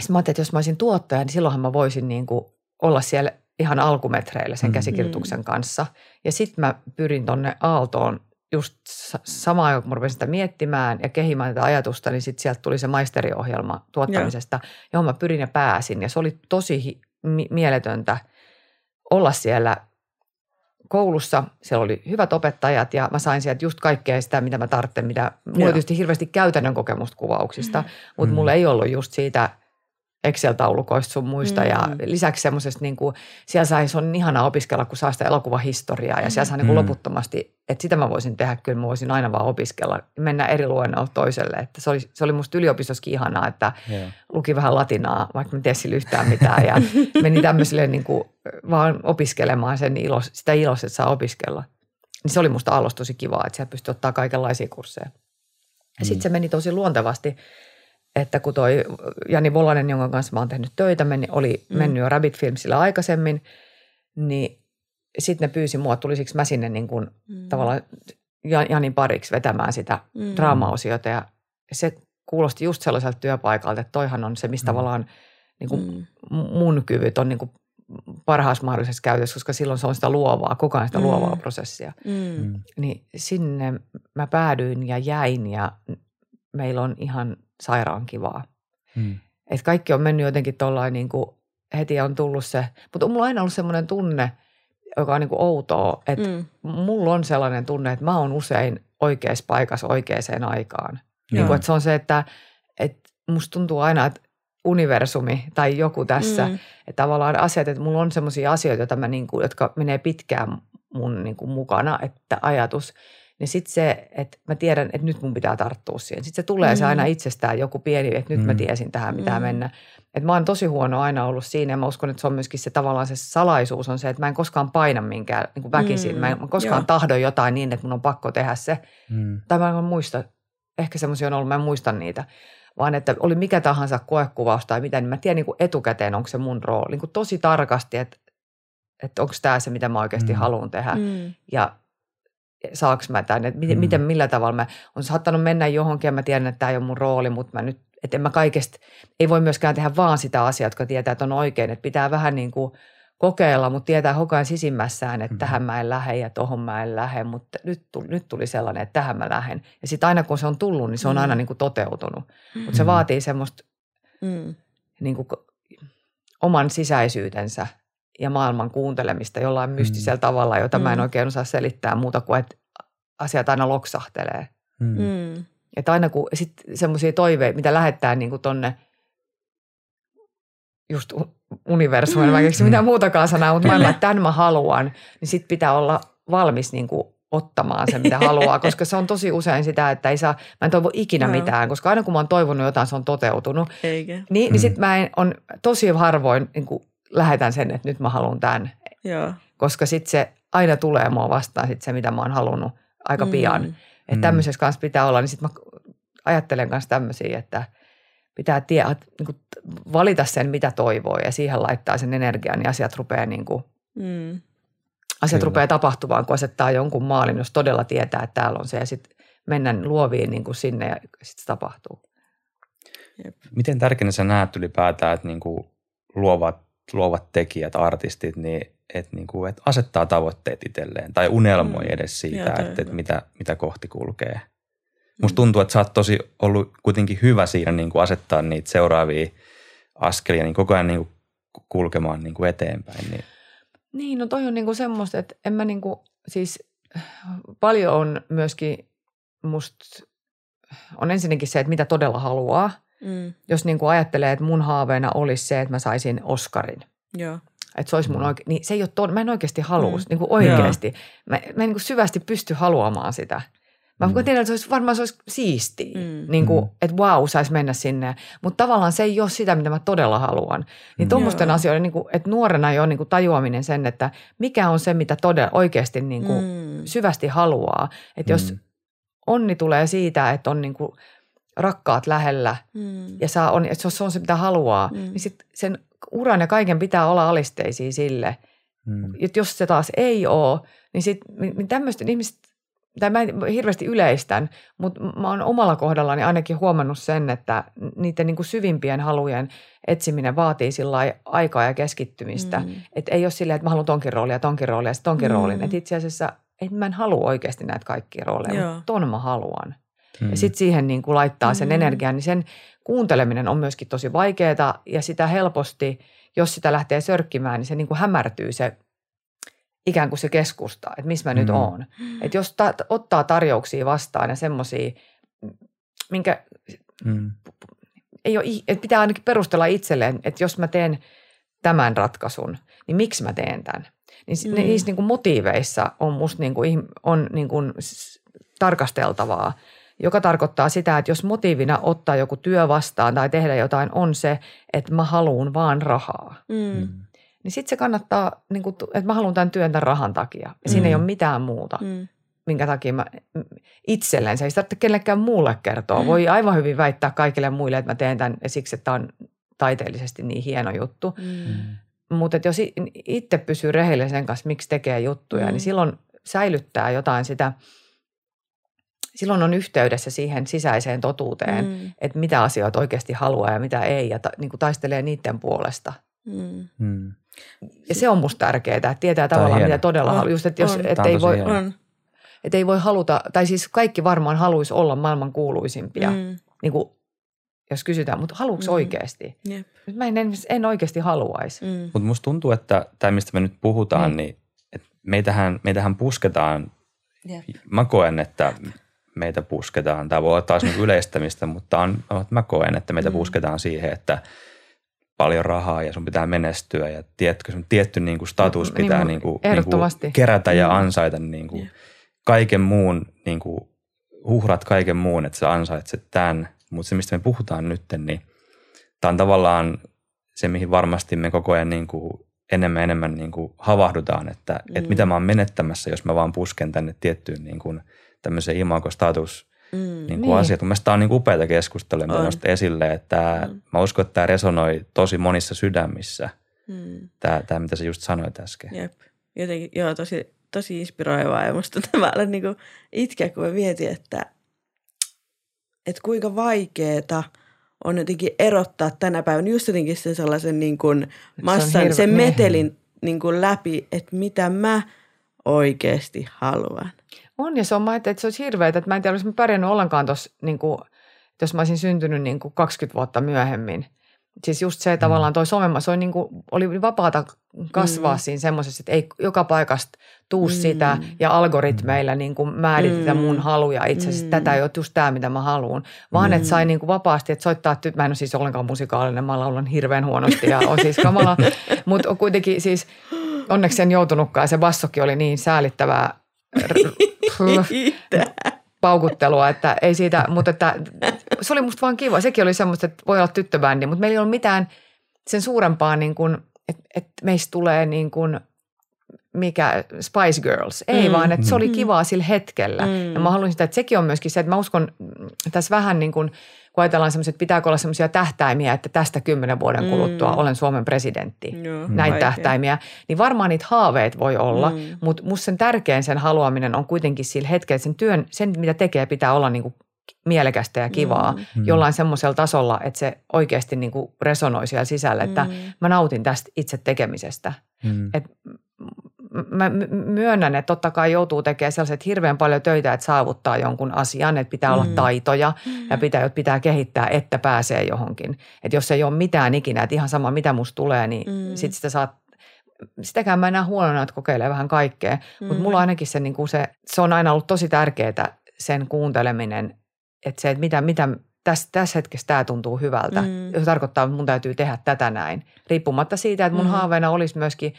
Sitten mä ajattelin, että jos mä olisin tuottaja, niin silloinhan mä voisin niin kuin olla siellä ihan alkumetreillä sen käsikirjoituksen kanssa. Ja sitten mä pyrin tonne Aaltoon just samaan aikaan, kun mä rupesin sitä miettimään ja kehimään tätä ajatusta, niin sitten sieltä tuli se maisteriohjelma tuottamisesta, joo. johon mä pyrin ja pääsin. Ja se oli tosi hi- mieletöntä olla siellä koulussa. Siellä oli hyvät opettajat ja mä sain sieltä just kaikkea sitä, mitä mä tarvitsen. Mitä... Mulla oli tietysti hirveästi käytännön kokemusta kuvauksista, mm-hmm. mutta mm-hmm. mulla ei ollut just siitä... Excel-taulukoista sun muista mm. ja lisäksi semmoisesta niin kuin, siellä sai, se on ihanaa opiskella, kun saa sitä elokuvahistoriaa ja siellä saa niin kuin mm. loputtomasti, että sitä mä voisin tehdä, kyllä mä voisin aina vaan opiskella, mennä eri luennolla toiselle, että se oli, se oli musta yliopistossakin ihanaa, että yeah. luki vähän latinaa, vaikka mä en tee sillä yhtään mitään ja meni tämmöiselle niin kuin vaan opiskelemaan sen ilos, sitä ilosta, että saa opiskella. Niin se oli musta alussa tosi kivaa, että siellä pystyi ottaa kaikenlaisia kursseja. Ja sitten mm. se meni tosi luontevasti. Että kun toi Jani Volanen, jonka kanssa mä oon tehnyt töitä, meni, oli mm. mennyt jo Rabbit-filmsillä aikaisemmin, niin sitten ne pyysi mua, tulisiksi mä sinne niin kuin mm. tavallaan Janin pariksi vetämään sitä mm. draama-osiota. Ja se kuulosti just sellaiselta työpaikalta, että toihan on se, missä mm. tavallaan niin kuin mm. mun kyvyt on niin kuin parhaassa mahdollisessa käytössä, koska silloin se on sitä luovaa, koko ajan sitä mm. luovaa prosessia. Mm. Niin sinne mä päädyin ja jäin ja meillä on ihan... sairaan kivaa. Hmm. Että kaikki on mennyt jotenkin tollain niin kuin heti on tullut se, mutta mulla on aina ollut semmoinen tunne, joka on niin kuin outoa, että hmm. mulla on sellainen tunne, että mä oon usein oikeassa paikassa oikeaan aikaan. Hmm. Niin kuin, että se on se, että että musta tuntuu aina, että universumi tai joku tässä, mm. että tavallaan asiat, että mulla on semmoisia asioita, joita mä niinku, jotka menee pitkään mun niinku mukana, että ajatus, niin sitten se, että mä tiedän, että nyt mun pitää tarttua siihen. Sitten se tulee mm. se aina itsestään joku pieni, että nyt mm. mä tiesin tähän, mitä mm. mennä. Että mä oon tosi huono aina ollut siinä ja mä uskon, että se on myöskin se tavallaan se salaisuus on se, että mä en koskaan paina minkään niin kuin väkisin. Mm. Mä en mä koskaan Joo. tahdo jotain niin, että mun on pakko tehdä se. Mm. Tai mä en muista, ehkä semmoisia on ollut, mä en muista niitä. Vaan että oli mikä tahansa koekuvaus tai mitä, niin mä tiedän niin kuin etukäteen, onko se mun rooli. Niin kuin tosi tarkasti, että, että onko tämä se, mitä mä oikeasti mm. haluan tehdä. Mm. Ja saaks mä tämän, että miten, mm. miten, millä tavalla mä on saattanut mennä johonkin ja mä tiedän, että tämä ei ole mun rooli, mutta mä nyt, että en mä kaikesta, ei voi myöskään tehdä vaan sitä asiaa, jotka tietää, että on oikein, että pitää vähän niin kuin kokeilla, mutta tietää hokaan sisimmässään, että mm. tähän mä en lähde ja tohon mä en lähde, mutta nyt tuli, nyt tuli sellainen, että tähän mä lähden. Ja sitten aina kun se on tullut, niin se on mm. aina niin kuin toteutunut, mm. mutta se vaatii semmoista mm. niin kuin oman sisäisyytensä ja maailman kuuntelemista jollain mm. mystisellä tavalla, jota mm. mä en oikein osaa selittää muuta kuin, että asiat aina loksahtelee. Mm. Että aina kun sitten semmoisia toiveita, mitä lähettää niin kuin tonne just universumiin, mm. mä en keksi mitään muutakaan sanaa, mutta mä en, että tämän mä haluan, niin sitten pitää olla valmis niin kuin ottamaan sen, mitä haluaa, koska se on tosi usein sitä, että ei saa, mä en toivo ikinä no. mitään, koska aina kun mä oon toivonut jotain, se on toteutunut. Eikä. Niin, niin mm. sitten mä en, on tosi harvoin niin kuin lähetän sen, että nyt mä haluan tämän, Joo. koska sitten se aina tulee mua vastaan sit se, mitä mä oon halunnut aika pian. Mm. Että mm. tämmöisessä kanssa pitää olla, niin sitten mä ajattelen kanssa tämmöisiä, että pitää tie, niin kuin valita sen, mitä toivoo ja siihen laittaa sen energian, niin asiat rupeaa, niin kuin, mm. asiat rupeaa tapahtumaan, kun asettaa jonkun maalin, jos todella tietää, että täällä on se ja sitten mennään luoviin niin kuin sinne ja sitten se tapahtuu. Jep. Miten tärkeänä sä näet ylipäätään, että niin kuin luovat luovat tekijät, artistit, niin että niinku, et asettaa tavoitteet itselleen tai unelmoi mm. edes siitä, että et mitä, mitä kohti kulkee. Musta tuntuu, että sä oot tosi ollut kuitenkin hyvä siinä niinku asettaa niitä seuraavia askelia, niin koko ajan niinku kulkemaan niinku eteenpäin. Niin. niin, no toi on niinku semmoista, että en mä niinku, siis paljon on myöskin musta, on ensinnäkin se, että mitä todella haluaa. Mm. Jos niin kuin ajattelee, että mun haaveena olisi se, että mä saisin Oscarin. Joo. Että se olisi mun oikein, niin se ei ole ton, mä en oikeasti halua, mm. niin kuin oikeasti. Mä, mä en niin kuin syvästi pysty haluamaan sitä. Mä mm. tiedän, että se olisi, varmaan se olisi siistiä, mm. niin kuin, että vau, wow, saisi mennä sinne. Mutta tavallaan se ei ole sitä, mitä mä todella haluan. Niin tuommoisten mm. asioiden, niin kuin, että nuorena jo niin kuin tajuaminen sen, että mikä on se, mitä todella oikeasti niin kuin mm. syvästi haluaa. Että mm. jos onni tulee siitä, että on niin kuin rakkaat lähellä mm. ja saa on, että se on se, mitä haluaa, mm. niin sitten sen uran ja kaiken pitää olla alisteisia sille. Mm. Että jos se taas ei ole, niin sitten niin tämmöisten ihmiset, tai mä en hirveästi yleistän, mutta mä oon omalla kohdallani ainakin huomannut sen, että niiden niin kuin syvimpien halujen etsiminen vaatii sillä lailla aikaa ja keskittymistä. Mm. Että ei ole silleen, että mä haluan tonkin roolia, tonkin roolia ja tonkin mm. roolin. Että itse asiassa, että mä en halua oikeasti näitä kaikkia rooleja, Joo. mutta ton mä haluan. Mm. Ja sitten siihen niin kun laittaa sen mm. energian, niin sen kuunteleminen on myöskin tosi vaikeaa ja sitä helposti, jos sitä lähtee sörkkimään, niin se niin kun hämärtyy se ikään kuin se keskusta, että missä mä mm. nyt oon. Että jos ta- ottaa tarjouksia vastaan ja semmoisia, minkä mm. ei ole, että pitää ainakin perustella itselleen, että jos mä teen tämän ratkaisun, niin miksi mä teen tämän? Niin mm. niissä niin kun motiiveissa on musta niin kun, on niin kun tarkasteltavaa. Joka tarkoittaa sitä, että jos motiivina ottaa joku työ vastaan tai tehdä jotain, on se, että mä haluun vaan rahaa. Mm. Niin sitten se kannattaa, niin kun, että mä haluun tämän työn tämän rahan takia. Ja siinä mm. ei ole mitään muuta, mm. minkä takia mä itselleen. Se ei tarvitse kenellekään muulle kertoa. Mm. Voi aivan hyvin väittää kaikille muille, että mä teen tämän siksi, että tämä on taiteellisesti niin hieno juttu. Mm. Mutta jos itse pysyy rehellisen kanssa, miksi tekee juttuja, mm. niin silloin säilyttää jotain sitä. Silloin on yhteydessä siihen sisäiseen totuuteen, mm. että mitä asioita oikeasti haluaa ja mitä ei, ja ta, niin kuin taistelee niiden puolesta. Mm. Mm. Ja se on musta tärkeää, että tietää Tämä tavallaan, mitä todella haluaa. Just, että jos, et ei voi, et ei voi haluta, tai siis kaikki varmaan haluaisi olla maailman kuuluisimpia, mm. niin kuin, jos kysytään, mutta haluatko mm. oikeasti? Yep. Mä en, en, en oikeasti haluaisi. Mm. Mutta musta tuntuu, että tämä, mistä me nyt puhutaan, mm. niin että meitähän, meitähän pusketaan. Yep. Mä koen, että meitä pusketaan. Tämä voi olla taas niin yleistämistä, mutta on, mä koen, että meitä mm. pusketaan siihen, että paljon rahaa ja sun pitää menestyä ja tietty, tietty niin kuin status no, pitää niin kuin, niin kuin kerätä ja ansaita niin kuin, yeah. kaiken muun, niin kuin, uhrat kaiken muun, että sä ansaitset tämän. Mutta se, mistä me puhutaan nyt, niin tämä on tavallaan se, mihin varmasti me koko ajan niin kuin, enemmän ja enemmän niin kuin, havahdutaan, että mm. et mitä mä oon menettämässä, jos mä vaan pusken tänne tiettyyn niin kuin, tämmöiseen ilmakostatus mm, niin niin. asiaan. Mun mielestä tämä on niin upeata keskustelua, mitä nostat esille, että mm. mä uskon, että tämä resonoi tosi monissa sydämissä, mm. tämä, tämä mitä sä just sanoit äsken. Jep. Jotenkin, joo, tosi, tosi inspiroivaa ja musta tämä on niin kuin itkeä, kun mä mietin, että, että kuinka vaikeeta on jotenkin erottaa tänä päivänä just jotenkin sen sellaisen niin kuin massan, se hirve, sen metelin niin kuin läpi, että mitä mä oikeasti haluan. On, ja se on, mä ajattelin, että se olisi hirveetä, että mä en tiedä, olisin pärjännyt ollenkaan tuossa, niin jos mä olisin syntynyt niin kuin kaksikymmentä vuotta myöhemmin. Siis just se mm. tavallaan toi somemma, se oli, niin kuin, oli vapaata kasvaa mm. siinä semmoisessa, että ei joka paikasta tuu mm. sitä ja algoritmeilla niin kuin määritetä mm. mun haluja itse asiassa. Mm. Tätä ei ole just tämä, mitä mä haluan, vaan mm. että sai niin kuin vapaasti, että soittaa, että mä en ole siis ollenkaan musikaalinen, mä laulan hirveän huonosti ja on siis kamala, mutta on kuitenkin siis onneksi en joutunutkaan, se bassokki oli niin säälittävää paukuttelua, että ei siitä, mutta että, se oli musta vaan kiva. Sekin oli semmoista, että voi olla tyttöbändi, mutta meillä ei ole mitään sen suurempaa, niin kuin, että, että meistä tulee niin kuin, mikä, Spice Girls. Ei mm. vaan, että se oli kivaa sillä hetkellä. Mm. Ja mä haluan sitä, että sekin on myöskin se, että mä uskon tässä vähän niin kuin, kun ajatellaan semmoiset, että pitääkö olla semmoisia tähtäimiä, että tästä kymmenen vuoden kuluttua mm. olen Suomen presidentti. No, näitä tähtäimiä. Niin varmaan niitä haaveet voi olla, mm. mutta musta sen tärkein sen haluaminen on kuitenkin sillä hetkellä, että sen työn, sen mitä tekee, pitää olla niin kuin mielekästä ja kivaa mm. jollain semmoisella tasolla, että se oikeasti niin kuin resonoi siellä sisällä, että mm. mä nautin tästä itse tekemisestä. Mm. Et mä myönnän, että totta kai joutuu tekemään sellaiset hirveän paljon töitä, että saavuttaa jonkun asian, että pitää mm. olla taitoja mm. ja pitää, pitää kehittää, että pääsee johonkin. Että jos ei ole mitään ikinä, että ihan sama mitä musta tulee, niin mm. sit sitä saat, sitäkään mä enää huonona, että kokeilee vähän kaikkea. Mm. Mutta mulla ainakin se, niin kuin se, se on aina ollut tosi tärkeää sen kuunteleminen, että se, että mitä, mitä tässä, tässä hetkessä tämä tuntuu hyvältä. Mm. Se tarkoittaa, että mun täytyy tehdä tätä näin. Riippumatta siitä, että mun mm. haaveena olisi myöskin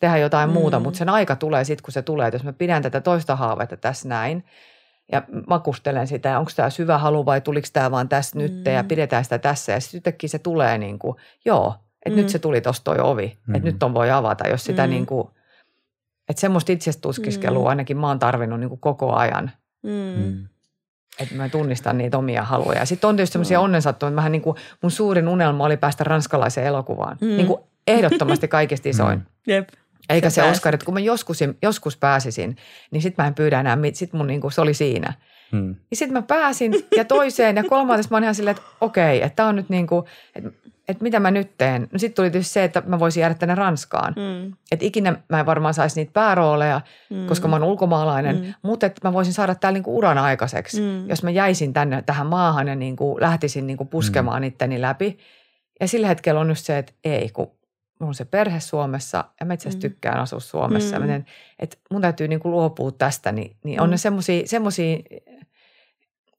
tehdä jotain mm. muuta, mutta sen aika tulee sitten, kun se tulee. Että jos mä pidän tätä toista haavetta tässä näin ja makustelen sitä, onko tämä syvä halu vai tuliko tämä vaan tässä nyt mm. ja pidetään sitä tässä. Ja sitten yhtäkkiä se tulee niin kuin, joo, että mm. nyt se tuli tuossa toi ovi, mm. että nyt on voi avata, jos sitä mm. niin kuin, että semmoista itsestuskiskelua ainakin mä oon tarvinnut niin kuin koko ajan. Mm. Että mä tunnistan niitä omia haluja. Sitten on tietysti semmoisia onnensattumia. Mähän niin kuin, mun suurin unelma oli päästä ranskalaiseen elokuvaan. Mm. Niin kuin ehdottomasti kaikista isoin. Mm. Jep. Eikä se, se Oscar, että kun mä joskus, joskus pääsisin, niin sit mä en pyydä enää, sit mun niinku, se oli siinä. Hmm. Ja sit mä pääsin ja toiseen ja kolmanteen mä oon ihan silleen, että okei, että tää on nyt niinku, että et mitä mä nyt teen. No sit tuli tietysti se, että mä voisin jäädä tänne Ranskaan. Hmm. Että ikinä mä en varmaan saisi niitä päärooleja, hmm. koska mä oon ulkomaalainen, hmm. mutta että mä voisin saada täällä niinku uran aikaiseksi, hmm. jos mä jäisin tänne tähän maahan ja niinku lähtisin niinku puskemaan hmm. itteni läpi. Ja sillä hetkellä on just se, että ei, kun mulla on se perhe Suomessa ja mä itse asiassa tykkään asua Suomessa. Mm. Miten, että mun täytyy niin kuin luopua tästä, niin, niin on mm. ne semmoisia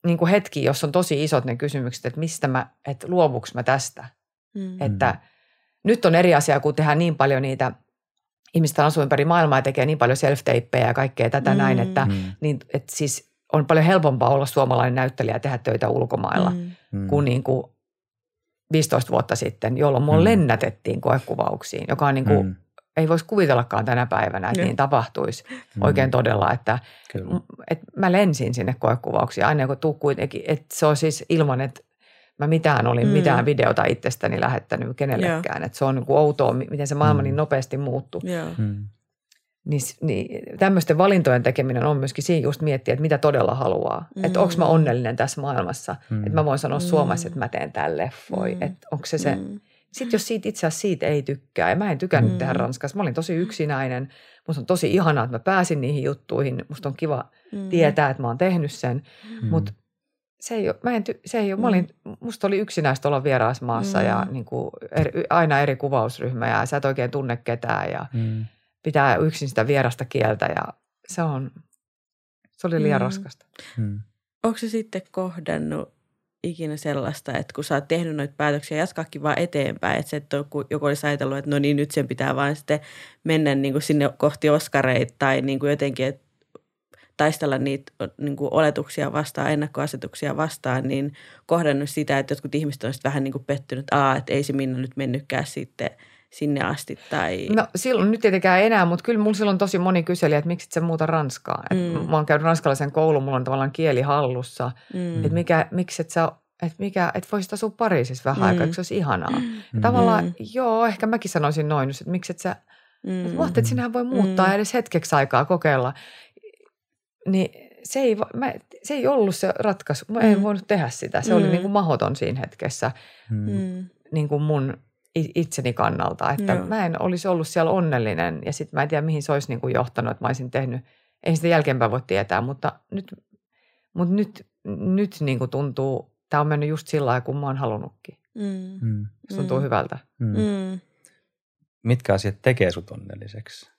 niin hetkiä, jos on tosi isot ne kysymykset, että mistä mä, että luovuks mä tästä. Mm. Että nyt on eri asia, kun tehdään niin paljon niitä, ihmiset asuu ympäri maailmaa ja tekee niin paljon self-tapejä ja kaikkea tätä mm. näin, että, mm. niin, että siis on paljon helpompaa olla suomalainen näyttelijä ja tehdä töitä ulkomailla mm. kuin niin kuin viisitoista vuotta sitten, jolloin mua mm. lennätettiin koekuvauksiin, joka on niin kuin, mm. ei voisi kuvitellakaan tänä päivänä, että mm. niin tapahtuisi mm. oikein todella, että, että mä lensin sinne koekuvauksiin aina, kun tuu kuitenkin, että se on siis ilman, että mä mitään olin, mm. mitään videota itsestäni lähettänyt kenellekään, yeah. että se on niin kuin outoa, miten se maailma mm. niin nopeasti muuttui. Yeah. Mm. Niin, niin tämmöisten valintojen tekeminen on myöskin siinä just miettiä, että mitä todella haluaa. Mm. Että onko mä onnellinen tässä maailmassa. Mm. Että mä voin sanoa mm. Suomessa, että mä teen tämän leffoi. Mm. Että onko se se. Mm. Sitten jos siitä, itse asiassa siitä ei tykkää. Ja mä en tykännyt mm. tehdä Ranskassa. Mä olin tosi yksinäinen. Musta on tosi ihanaa, että mä pääsin niihin juttuihin. Musta on kiva mm. tietää, että mä oon tehnyt sen. Mm. Mutta se ei ole, mä en ty, se ei ole, mä olin, musta oli yksinäistä olla vieraassa maassa mm. ja niin kuin eri, aina eri kuvausryhmä ja sä et oikein tunne ketään ja mm. pitää yksin sitä vierasta kieltä ja se on, se oli liian mm. raskasta. Mm. Onko se sitten kohdannut ikinä sellaista, että kun sä oot tehnyt noita päätöksiä, jatkaakin vaan eteenpäin, että se et ole, joku olisi ajatellut, että no niin, nyt sen pitää vaan sitten mennä niin kuin sinne kohti oskareita tai niin kuin jotenkin, että taistella niitä niin kuin oletuksia vastaan, ennakkoasetuksia vastaan, niin kohdannut sitä, että jotkut ihmiset on vähän niin kuin pettynyt, aa, että ei se Minna nyt mennytkään sitten sinne asti tai... No silloin, nyt tietenkään enää, mutta kyllä mulla silloin tosi moni kyseli, että miksi et sä muuta ranskaa. Mm. Mä oon käynyt ranskalaisen koulun, mulla on tavallaan kieli hallussa, mm. että mikä, miksi et sä... Että mikä, et voisit asua Pariisissa vähän mm. aikaa, eikö se olisi ihanaa. Mm. Tavallaan, joo, ehkä mäkin sanoisin noin, että miksi et sä... Mm. Että vaatteet sinähän voi muuttaa mm. edes hetkeksi aikaa kokeilla. Niin se ei, mä, se ei ollut se ratkaisu. Mä en mm. voinut tehdä sitä. Se mm. oli niin kuin mahdoton siinä hetkessä mm. niin kuin mun itseni kannalta. Että joo. Mä en olisi ollut siellä onnellinen ja sitten mä en tiedä, mihin se olisi niin kuin johtanut, että mä olisin tehnyt. Ei sitä jälkeenpäin voi tietää, mutta nyt, mutta nyt, nyt niin kuin tuntuu, tämä on mennyt just sillä lailla, kun mä oon halunnutkin. Mm. Se tuntuu mm. hyvältä. Mm. Mm. Mitkä asiat tekee sut onnelliseksi?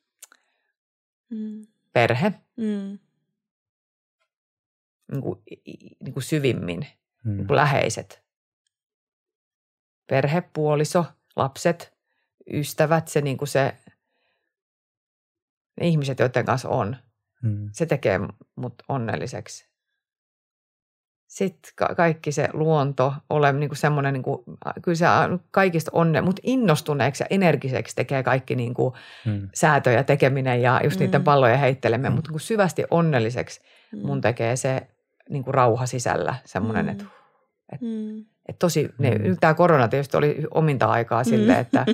Mm. Perhe. Mm. Niin kuin, niin kuin syvimmin, hmm. niin kuin läheiset. Perhe, puoliso, lapset, ystävät, se niin kuin se, ne ihmiset, joiden kanssa on. Hmm. Se tekee mut onnelliseksi. Sitten ka- kaikki se luonto, ole niin kuin semmoinen, niin kuin, kyllä se kaikista onne, mutta innostuneeksi ja energiseksi tekee kaikki niin kuin hmm. säätöjä tekeminen ja just niiden hmm. palloja heitteleminen, hmm. mutta niin kuin syvästi onnelliseksi mun tekee se niin kuin rauha sisällä, semmoinen, mm. että et, mm. et tosi, mm. tämä korona tietysti oli ominta aikaa mm. sille, että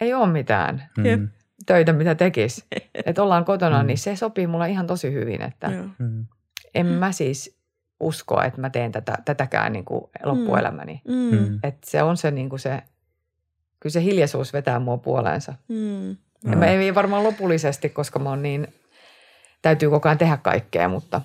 ei ole mitään mm. töitä, mitä tekisi. Että ollaan kotona, mm. niin se sopii mulle ihan tosi hyvin, että mm. en mä siis usko, että mä teen tätä, tätäkään niin kuin loppuelämäni. Mm. Mm. Että se on se, niin kuin se, kyllä se hiljaisuus vetää mua puoleensa. Mm. Ja mä ei varmaan lopullisesti, koska mä oon niin, täytyy koko ajan tehdä kaikkea, mutta...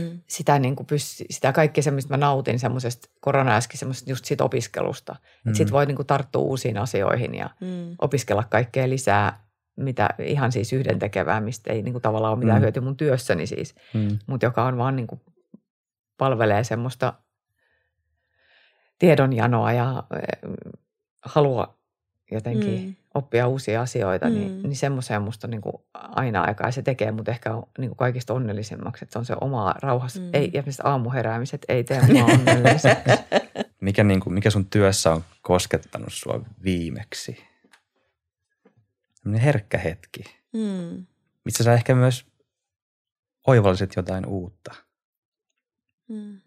Mm. Sitä, niin kuin pyst- sitä kaikkea semmoista mä nautin semmoisesta korona-äsken semmoisesta just siitä opiskelusta. Mm. Sitten voi niin kuin tarttua uusiin asioihin ja mm. opiskella kaikkea lisää, mitä ihan siis yhdentekevää, mistä ei niin kuin tavallaan ole mitään mm. hyötyä mun työssäni siis. Mm. Mutta joka on vaan niin kuin palvelee semmoista tiedonjanoa ja halua jotenkin mm. oppia uusia asioita, mm. niin, niin semmoiseen musta on niin kuin aina aikaa. Ja se tekee mut ehkä niin kuin kaikista onnellisemmaksi, että se on se oma rauhassa. Mm. Ei, ja aamuheräämiset ei tee mua onnelliseksi. Mikä, niin kuin, mikä sun työssä on koskettanut sua viimeksi? Sellainen herkkä hetki. Mm. Missä sä ehkä myös oivallisit jotain uutta. Mm.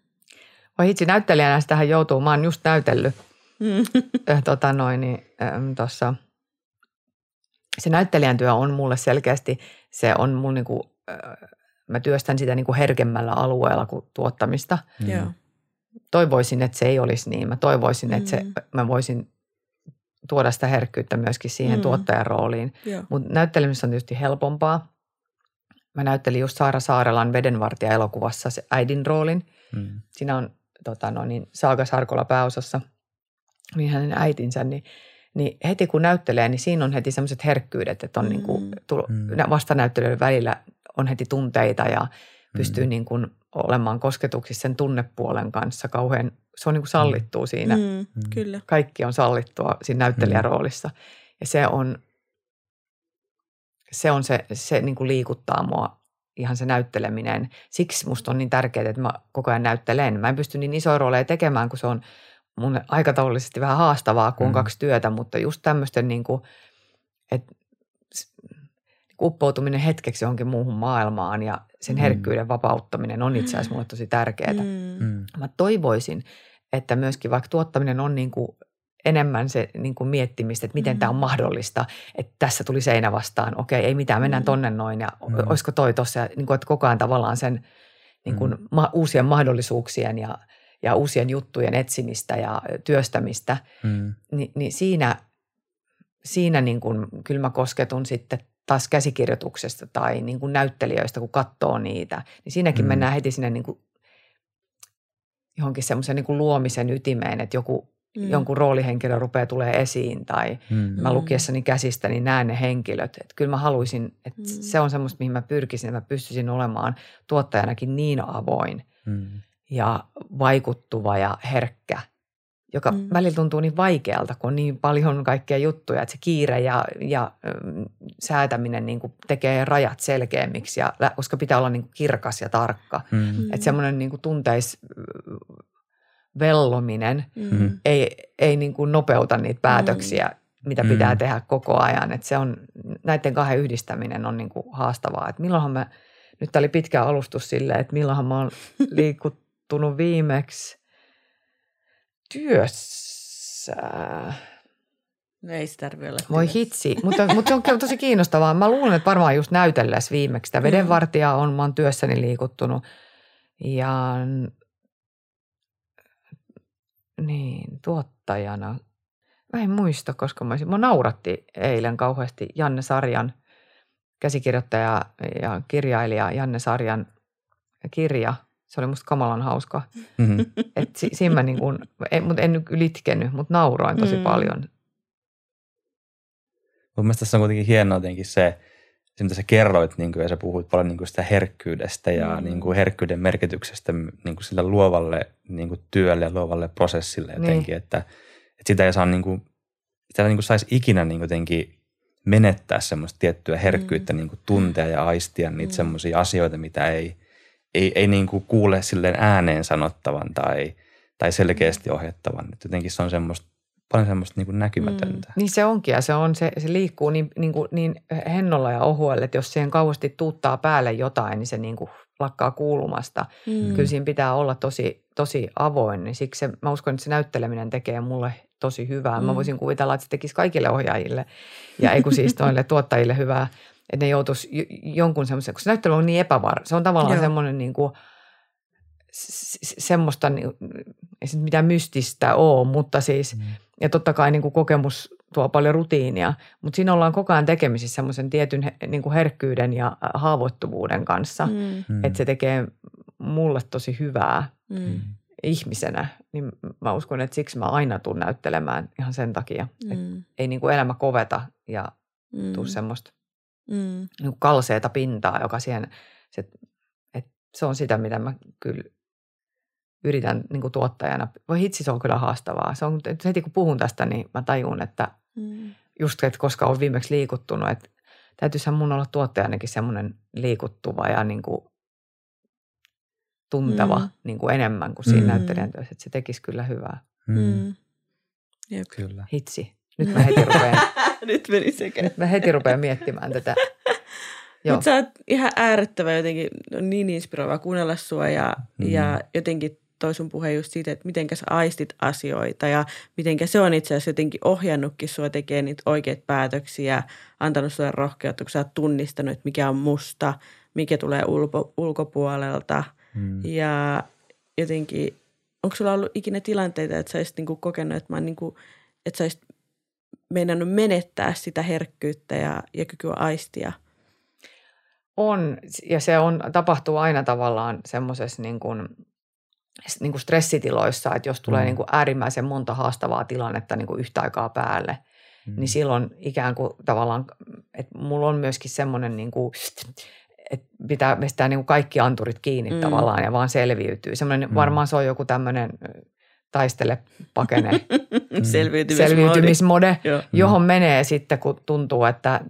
Voi hitsi, näyttelijänä sitähän joutuu. Mä oon just näytellyt. Tota noin, niin, äm, tossa. Se näyttelijän työ on mulle selkeästi, se on mulle niinku, äh, mä työstän sitä niinku herkemmällä alueella kuin tuottamista. Mm. Toivoisin, että se ei olisi niin. Mä toivoisin, mm. että se, mä voisin tuoda sitä herkkyyttä myöskin siihen mm. tuottajan rooliin. Mutta näyttelemistä on tietysti helpompaa. Mä näyttelin just Saara Saarelan Vedenvartija-elokuvassa se äidin roolin. Mm. Siinä on tota noin, Saaga Sarkola pääosassa. Niin hänen äitinsä, niin, niin heti kun näyttelee, niin siinä on heti semmoiset herkkyydet, että on mm. niin kuin tulo, vastanäyttelyiden välillä on heti tunteita ja mm. pystyy niin kuin olemaan kosketuksissa sen tunnepuolen kanssa kauhean, se on niin kuin sallittua siinä. Mm. Mm. Kyllä. Kaikki on sallittua siinä näyttelijäroolissa ja se on, se, on se, se niin kuin liikuttaa mua. Ihan se näytteleminen. Siksi musta on niin tärkeää, että mä koko ajan näyttelen. Mä en pysty niin isoja rooleja tekemään, kun se on mun aikataulullisesti vähän haastavaa, kun on mm. kaksi työtä, mutta just tämmöisten niin kuin, että uppoutuminen hetkeksi johonkin muuhun maailmaan ja sen mm. herkkyyden vapauttaminen on itse asiassa mulle tosi tärkeää. Mm. Mä toivoisin, että myöskin vaikka tuottaminen on niin kuin enemmän se niin kuin miettimistä, että miten mm. tämä on mahdollista, että tässä tuli seinä vastaan, okei, ei mitään, mennään tonne noin ja mm. olisiko toi tossa, niin kuin, että koko ajan tavallaan sen niin kuin, mm. ma- uusien mahdollisuuksien ja ja uusien juttujen etsimistä ja työstämistä, mm. Ni, niin siinä, siinä niin kuin, kyllä mä kosketun sitten taas käsikirjoituksesta tai niin kuin näyttelijöistä, kun katsoo niitä. Niin siinäkin mm. mennään heti sinne niin kuin johonkin semmoisen niin kuin luomisen ytimeen, että joku, mm. jonkun roolihenkilö rupeaa tulemaan esiin tai mm. mä lukiessani käsistä, niin näen ne henkilöt. Että kyllä mä haluaisin, että mm. se on semmoista, mihin mä pyrkisin, että mä pystyisin olemaan tuottajanakin niin avoin – mm. ja vaikuttuva ja herkkä, joka mm. välillä tuntuu niin vaikealta, kun on niin paljon kaikkia juttuja, että se kiire ja, ja äm, säätäminen niin kuin tekee rajat selkeämmiksi, ja, koska pitää olla niin kuin kirkas ja tarkka. Mm. Että semmoinen niin kuin tunteisvellominen mm. ei, ei niin kuin nopeuta niitä päätöksiä, mm. mitä pitää mm. tehdä koko ajan. Että se on, näiden kahden yhdistäminen on niin kuin haastavaa. Että milloinhan mä, nyt tää oli pitkä alustus silleen, että milloinhan mä oon liikuttunut viimeksi työssä. No ei sitä tarvitse olla työssä. Voi hitsi, mutta, mutta se on tosi kiinnostavaa. Mä luulen, että varmaan just näytellessä viimeksi sitä vedenvartijaa on, mä oon työssäni liikuttunut. Ja niin, tuottajana. Mä en muista, koska mä, mä nauratti eilen kauheasti Janne Sarjan, käsikirjoittaja ja kirjailija Janne Sarjan kirja. Se oli musta kamalan hauska. Mm-hmm. Että si- siinä mä niin kuin, mutta en nyt litkenyt, mutta nauroin tosi mm. paljon. Mun mielestä tässä on kuitenkin hienoa jotenkin se, se mitä sä kerroit niin kuin, ja sä puhuit paljon niin kuin sitä herkkyydestä ja mm. niin kuin herkkyyden merkityksestä niin kuin sillä luovalle niin kuin työlle ja luovalle prosessille jotenkin. Niin. Että, että sitä ei saa niin kuin, sitä niin kuin saisi ikinä niin jotenkin menettää semmoista tiettyä herkkyyttä, mm. niin kuin tuntea ja aistia niitä mm. semmoisia asioita, mitä ei Ei, ei niin kuin kuule silleen ääneen sanottavan tai, tai selkeästi ohjattavan. Et jotenkin se on semmoista, paljon semmoista niin kuin näkymätöntä. Mm. Niin se onkin ja se, on, se, se liikkuu niin, niin, kuin, niin hennolla ja ohuelle, että jos siihen kauheasti tuuttaa päälle jotain, niin se niin kuin lakkaa kuulumasta. Mm. Kyllä siinä pitää olla tosi, tosi avoin, niin siksi se, mä uskon, että se näytteleminen tekee mulle tosi hyvää. Mm. Mä voisin kuvitella, että se tekisi kaikille ohjaajille ja ei kun siis noille tuottajille hyvää. Että ne joutuisi jonkun semmoisen, kun se näyttely on niin epävarma. Se on tavallaan Joo. semmoinen niin kuin, semmoista, ei se mitään mystistä ole, mutta siis, mm. ja totta kai niin kuin kokemus tuo paljon rutiinia, mutta siinä ollaan koko ajan tekemisissä semmoisen tietyn niin kuin herkkyyden ja haavoittuvuuden kanssa, mm. että se tekee mulle tosi hyvää mm. ihmisenä. Niin mä uskon, että siksi mä aina tuun näyttelemään ihan sen takia, mm. että ei niin kuin elämä koveta ja mm. tuu semmoista. Mm. Niin kalseeta pintaa, joka siihen, se, et se on sitä, mitä mä kyllä yritän niin kuin tuottajana. Voi hitsi, se on kyllä haastavaa. Se on, heti kun puhun tästä, niin mä tajun, että mm. just, että koska olen viimeksi liikuttunut, että täytyisihän mun olla tuottajanakin semmoinen liikuttuva ja niin kuin tuntava mm. niin kuin enemmän kuin siinä mm. näyttelijän työssä. Että se tekisi kyllä hyvää. Mm. Jep. Kyllä. Hitsi. Nyt mä heti rupean. Nyt meni sekä. Nyt mä heti rupean miettimään tätä. Mutta sä oot ihan äärettävä jotenkin, on niin inspiroivaa kuunnella sua ja, mm. ja jotenkin toi sun puhe just siitä, että mitenkä sä aistit asioita ja mitenkä se on itse asiassa jotenkin ohjannutkin sua tekemään niitä oikeat päätöksiä, antanut sulle rohkeutta, kun sä oot tunnistanut, että mikä on musta, mikä tulee ulko, ulkopuolelta mm. ja jotenkin, onko sulla ollut ikinä tilanteita, että sä oisit niinku kokenut, että mä oon niinku, että sä oisit meinannut menettää sitä herkkyyttä ja, ja kykyä aistia? On, ja se on, tapahtuu aina tavallaan semmoisessa niin kuin, niin kuin stressitiloissa, että jos tulee mm. niin kuin äärimmäisen monta haastavaa tilannetta niin kuin yhtä aikaa päälle, mm. niin silloin ikään kuin tavallaan, että mulla on myöskin semmoinen, niin kuin, että pitää pistää niin kuin kaikki anturit kiinni mm. tavallaan ja vaan selviytyy. Semmoinen, mm. varmaan se on joku tämmöinen taistele, pakene, selviytymismode, selviytymismode johon menee sitten, kun tuntuu, että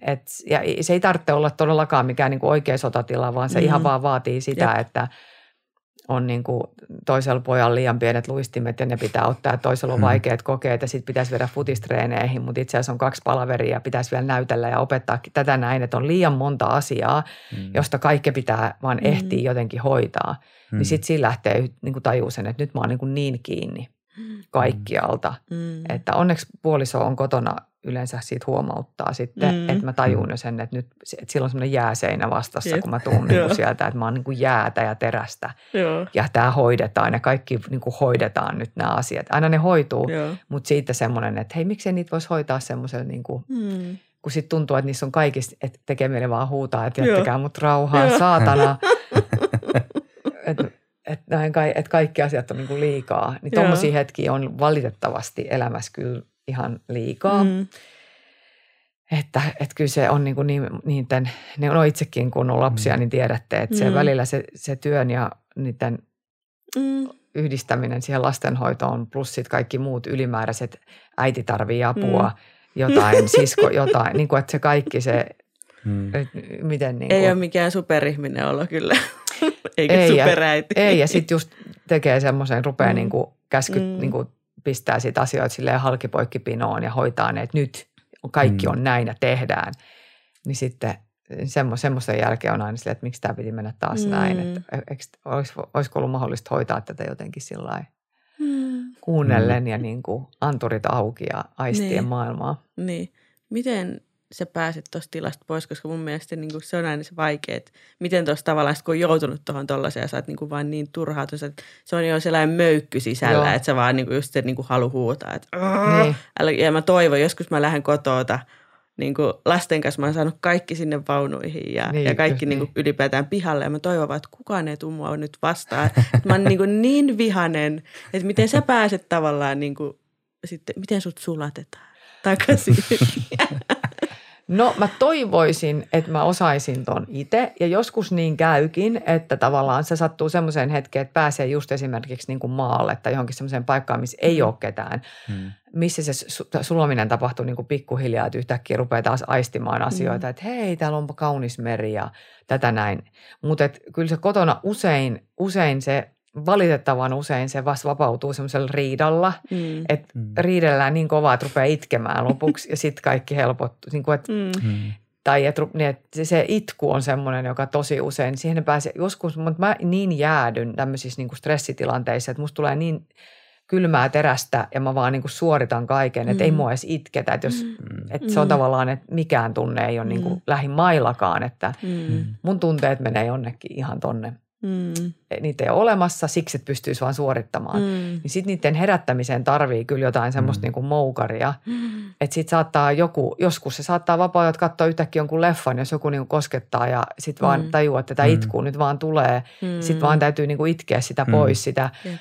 et, ja se ei tarvitse olla todellakaan mikään niin kuin oikea sotatila, vaan se mm-hmm. ihan vaan vaatii sitä, Jep. että on niin kuin toisella pojalla liian pienet luistimet ja ne pitää ottaa, toisella on mm-hmm. vaikeat kokeet ja sitten pitäisi viedä futistreeneihin, mutta itse asiassa on kaksi palaveria ja pitäisi vielä näytellä ja opettaa tätä näin, että on liian monta asiaa, mm-hmm. josta kaikki pitää vaan ehtiä mm-hmm. jotenkin hoitaa. Mm. Niin sitten siinä lähtee niin kuin tajuu sen, että nyt mä oon niin kuin niin kiinni kaikkialta. Mm. Että onneksi puoliso on kotona yleensä siitä huomauttaa sitten, mm. että mä tajun jo sen, että nyt että sillä on semmoinen jääseinä vastassa, Jep. kun mä tuun niin kuin sieltä, että mä oon niin kuin jäätä ja terästä. Joo. Ja tää hoidetaan ja kaikki niin kuin hoidetaan nyt nämä asiat. Aina ne hoituu, Joo. mutta siitä semmoinen, että hei miksei niitä voisi hoitaa semmoisella niin kuin mm. kun sitten tuntuu, että niissä on kaikista, että tekee mieli vaan huutaa, että jättäkää mut rauhaan, Joo. saatana. Että et et kaikki asiat on niinku liikaa. Niin tommosia hetkiä on valitettavasti elämässä kyllä ihan liikaa. Mm. Että et kyllä se on niinku niin, niiden, ne on itsekin kun on lapsia, mm. niin tiedätte, että mm. se välillä se, se työn ja niiden mm. yhdistäminen siihen lastenhoitoon, plus sit kaikki muut ylimääräiset, äiti tarvii apua, mm. jotain, sisko, jotain, niin kuin, että se kaikki se, mm. et, miten niin kuin. Ei ole mikään superihminen olo kyllä, eikä ei, superäiti. Ei, ja sitten just tekee semmoisen, rupeaa mm. niin kuin käskyt, mm. niin kuin pistää siitä asioita silleen halkipoikkipinoon ja hoitaa ne, että nyt kaikki mm. on näin ja tehdään, niin sitten semmo, semmoisen jälkeen on aina silleen, että miksi tämä piti mennä taas mm. näin, että olisiko, olisiko ollut mahdollista hoitaa tätä jotenkin sillä lailla mm. kuunnellen mm. ja niin kuin anturit auki ja aistien niin. maailmaa. Niin. Miten sä pääset tuosta tilasta pois, koska mun mielestä niin kuin se on aina se vaikea, että miten tuossa tavallaan, kun on joutunut tuohon tuollaiseen ja sä oot niin kuin vaan niin turhautunut, että se on jo sellainen möykky sisällä, Joo. että sä vaan niin kuin just se niin kuin halu huutaa, että niin. älä, ja mä toivon, joskus mä lähden kotoota. Niin kuin lasten kanssa mä oon saanut kaikki sinne vaunuihin ja, niin, ja kaikki niin kuin niin. ylipäätään pihalle. Ja mä toivon vaan, että kukaan ei tule mua nyt vastaan. Että mä oon niin kuin niin vihanen, että miten sä pääset tavallaan niin kuin sitten, miten sut sulatetaan takaisin. No mä toivoisin, että mä osaisin ton itse. Ja joskus niin käykin, että tavallaan se sattuu semmoiseen hetkeen, että pääsee just esimerkiksi niin kuin maalle tai johonkin semmoiseen paikkaan, missä ei ole ketään. Hmm. Missä se sulominen tapahtuu niin kuin pikkuhiljaa, että yhtäkkiä rupeaa taas aistimaan asioita, mm. että hei, täällä onpa kaunis meri ja tätä näin. Mutta kyllä se kotona usein, usein se, valitettavan usein se vasta vapautuu semmoisella riidalla, mm. että mm. riidellään niin kovaa, että rupeaa itkemään lopuksi ja sitten kaikki helpottuu. Niin kuin, että, mm. tai että, niin, että se itku on semmoinen, joka tosi usein, siihen ne pääsee joskus, mutta mä niin jäädyn tämmöisissä niin kuin stressitilanteissa, että musta tulee niin kylmää terästä ja mä vaan niin kuin suoritan kaiken, että mm. ei mua edes itketä. Että jos, mm. et se on tavallaan, että mikään tunne ei ole niin kuin mm. lähimaillakaan, että mm. mun tunteet menee jonnekin ihan tonne. Mm. Niitä ei ole olemassa, siksi että pystyisi vaan suorittamaan. Mm. Niin sitten niiden herättämiseen tarvii kyllä jotain semmoista mm. niin kuin moukaria. Mm. Että sitten saattaa joku, joskus se saattaa vapaa-ajat katsoa yhtäkkiä jonkun leffan, jos joku niin kuin koskettaa ja sitten vaan mm. tajuu, että tätä mm. itkuu nyt vaan tulee. Mm. Sitten vaan täytyy niin kuin itkeä sitä mm. pois, sitä... Yeah.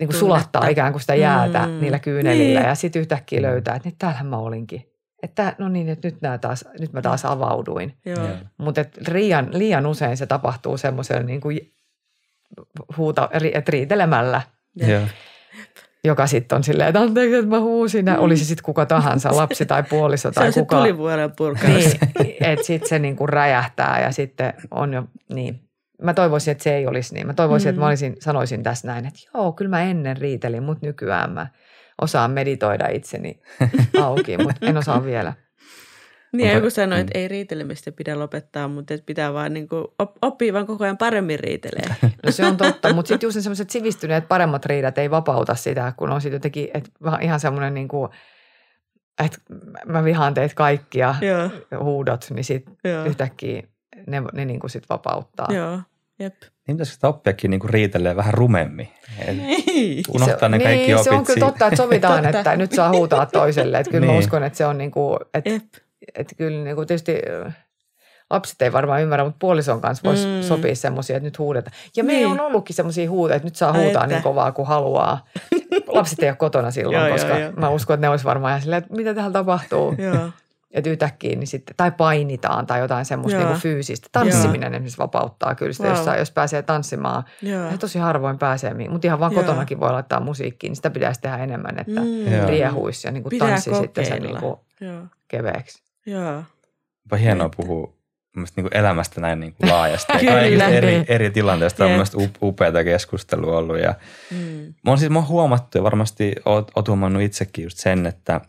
Niin kuin sulattaa ikään kuin sitä jäätä mm. niillä kyynelillä niin. ja sitten yhtäkkiä löytää, että täällähän mä olinkin. Että no niin, että nyt, nää taas, nyt mä taas avauduin. Mutta liian, liian usein se tapahtuu semmoisella niin kuin huuta, että riitelemällä, ja. Joka sitten on silleen, että anteeksi, että mä huusin. Mm. Oli se sitten kuka tahansa, lapsi tai puoliso tai se kuka. Se on se tulivuoren purkaus. Niin, että sitten se niin kuin räjähtää ja sitten on jo niin. Mä toivoisin, että se ei olisi niin. Mä toivoisin, mm. että mä olisin, sanoisin tässä näin, että joo, kyllä mä ennen riitelin, mutta nykyään mä osaan meditoida itseni auki, mutta en osaa vielä. Niin, joku sanoi, että ei riitelemistä pidä lopettaa, mutta että pitää vaan niin kuin oppii vaan koko ajan paremmin riitelee. No se on totta, mutta sitten just sellaiset sivistyneet paremmat riidat ei vapauta sitä, kun on sitten jotenkin, että ihan semmoinen niin kuin, että mä vihaan teet kaikkia joo. huudot, niin sitten yhtäkkiä ne, ne niin kuin sit vapauttaa. Joo. Jep. Niin pitäisikö sitä oppiakin niinku riitelee vähän rumemmin? Ei. Unohtaa ne kaikki niin, opit. Niin, se on kyllä totta, että sovitaan, että nyt saa huutaa toiselle. Että kyllä niin. mä uskon, että se on niinku, että et kyllä niinku tietysti lapset ei varmaan ymmärrä, mutta puolison kanssa voisi mm. sopia semmoisia, että nyt huudetaan. Ja niin. me on ollutkin semmoisia huuteja, että nyt saa huutaa Aita. niin kovaa kuin haluaa. Lapset ei ole kotona silloin, joo, koska jo, jo. mä uskon, että ne olisi varmaan ihan silleen, että mitä täällä tapahtuu. Joo. Että yhtäkkiä niin sitten, tai painitaan tai jotain semmoista niinku fyysistä. Tanssiminen Jaa. esimerkiksi vapauttaa kyllä sitä, wow. jos, jos pääsee tanssimaan. Ja tosi harvoin pääsee, mutta ihan vaan Jaa. kotonakin voi laittaa musiikkiin, niin sitä pitäisi tehdä enemmän, että mm. riehuisi ja niinku tanssi kokeilla. Sitten sen niinku keveeksi. Jaa. Onpa hienoa puhua niinku elämästä näin niinku laajasti. Kaikista eri, eri tilanteista on mielestäni upeata keskustelua ollut. Ja mm. mä oon siis mä oon huomattu ja varmasti oot, oot huomannut itsekin just sen, että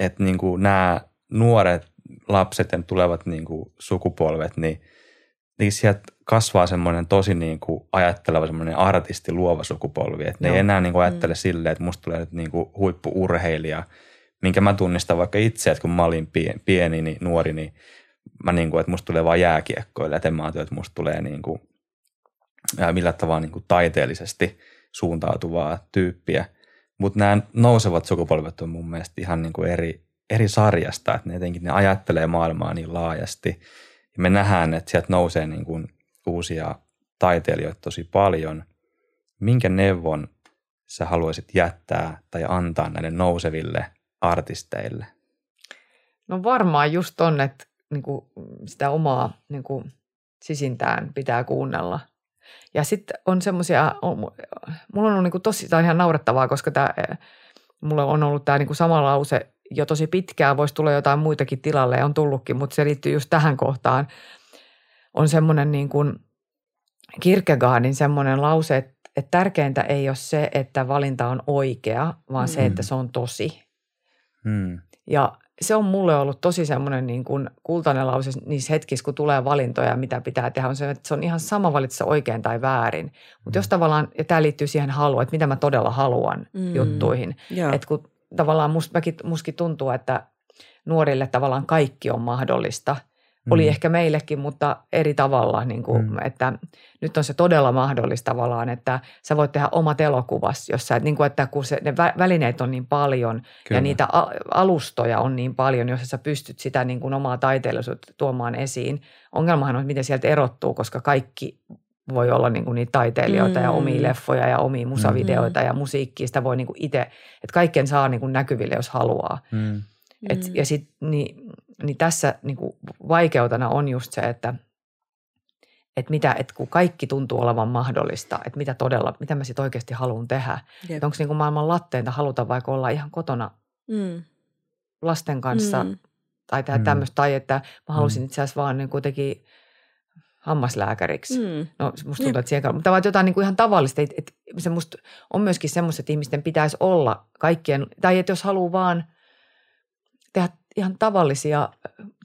et niinku nämä... nuoret lapset ja tulevat niin kuin sukupolvet, niin, niin sieltä kasvaa semmoinen tosi niin kuin ajatteleva, semmoinen artisti, luova sukupolvi. Että ne ei enää niin kuin ajattele mm. silleen, että musta tulee nyt niin kuin huippu-urheilija, minkä mä tunnistan vaikka itse, että kun mä olin pieni, niin nuori, niin mä niin kuin, että musta tulee vaan jääkiekkoille. Että en mä ajattele, että musta tulee niin kuin, millä tavalla niin kuin taiteellisesti suuntautuvaa tyyppiä. Mutta nämä nousevat sukupolvet on mun mielestä ihan niin kuin eri... eri sarjasta, että ne jotenkin ne ajattelee maailmaa niin laajasti. Ja me nähdään, että sieltä nousee niin kuin uusia taiteilijoita tosi paljon. Minkä neuvon sä haluaisit jättää tai antaa näille nouseville artisteille? No varmaan just on, että niin kuin sitä omaa niin kuin sisintään pitää kuunnella. Ja sitten on semmoisia, mulla on ollut niinku tosi, tämä on ihan naurettavaa, koska tää, mulla on ollut tämä niinku sama lause jo tosi pitkään, voisi tulla jotain muitakin tilalle ja on tullutkin, mutta se liittyy just tähän kohtaan. On semmoinen niin kuin Kierkegaardin semmoinen lause, että, että tärkeintä ei ole se, että valinta on oikea, vaan mm. se, että se on tosi. Mm. Ja se on mulle ollut tosi semmoinen niin kuin kultainen lause niissä hetkissä, kun tulee valintoja, mitä pitää tehdä, on se, että se on ihan sama valitsessa oikein tai väärin. Mutta jos tavallaan, ja tämä liittyy siihen haluun, että mitä mä todella haluan mm. juttuihin. Yeah. Että kun tavallaan must, mäkin, mustakin tuntuu, että nuorille tavallaan kaikki on mahdollista. Mm. Oli ehkä meillekin, mutta eri tavalla, niin kuin, mm. että nyt on se todella mahdollista tavallaan, että sä voit tehdä omat elokuvas, jos sä, niin kuin, että kun se, ne välineet on niin paljon Kyllä. ja niitä alustoja on niin paljon, jos sä pystyt sitä niin kuin omaa taiteellisuutta tuomaan esiin. Ongelmahan on, miten sieltä erottuu, koska kaikki voi olla niin kuin niitä taiteilijoita mm. ja omia leffoja ja omia musavideoita mm. ja musiikkia, sitä voi niin kuin itse, että kaiken saa niin kuin näkyville, jos haluaa. Mm. Et, ja sit, niin, niin tässä niin kuin vaikeutena on just se, että, että, mitä, että kun kaikki tuntuu olevan mahdollista, että mitä todella, mitä mä sitten oikeasti haluan tehdä. Onko niin kuin maailman latteinta haluta vaikka olla ihan kotona mm. lasten kanssa mm. tai tehdä mm. tämmöistä, tai että mä halusin mm. itse asiassa vaan niin kuitenkin hammaslääkäriksi. Mm. No musta tuntuu, että siellä, mutta vaan jotain niin kuin ihan tavallista, että, että se musta on myöskin semmoista, että ihmisten pitäisi olla kaikkien, tai että jos haluaa vaan tehdä ihan tavallisia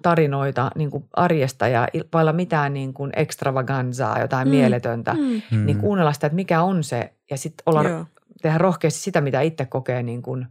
tarinoita niin kuin arjesta ja vailla mitään niin kuin extravaganzaa, jotain mm. mieletöntä, mm. niin kuunnella sitä, että mikä on se ja sitten tehdä rohkeasti sitä, mitä itse kokee niin kuin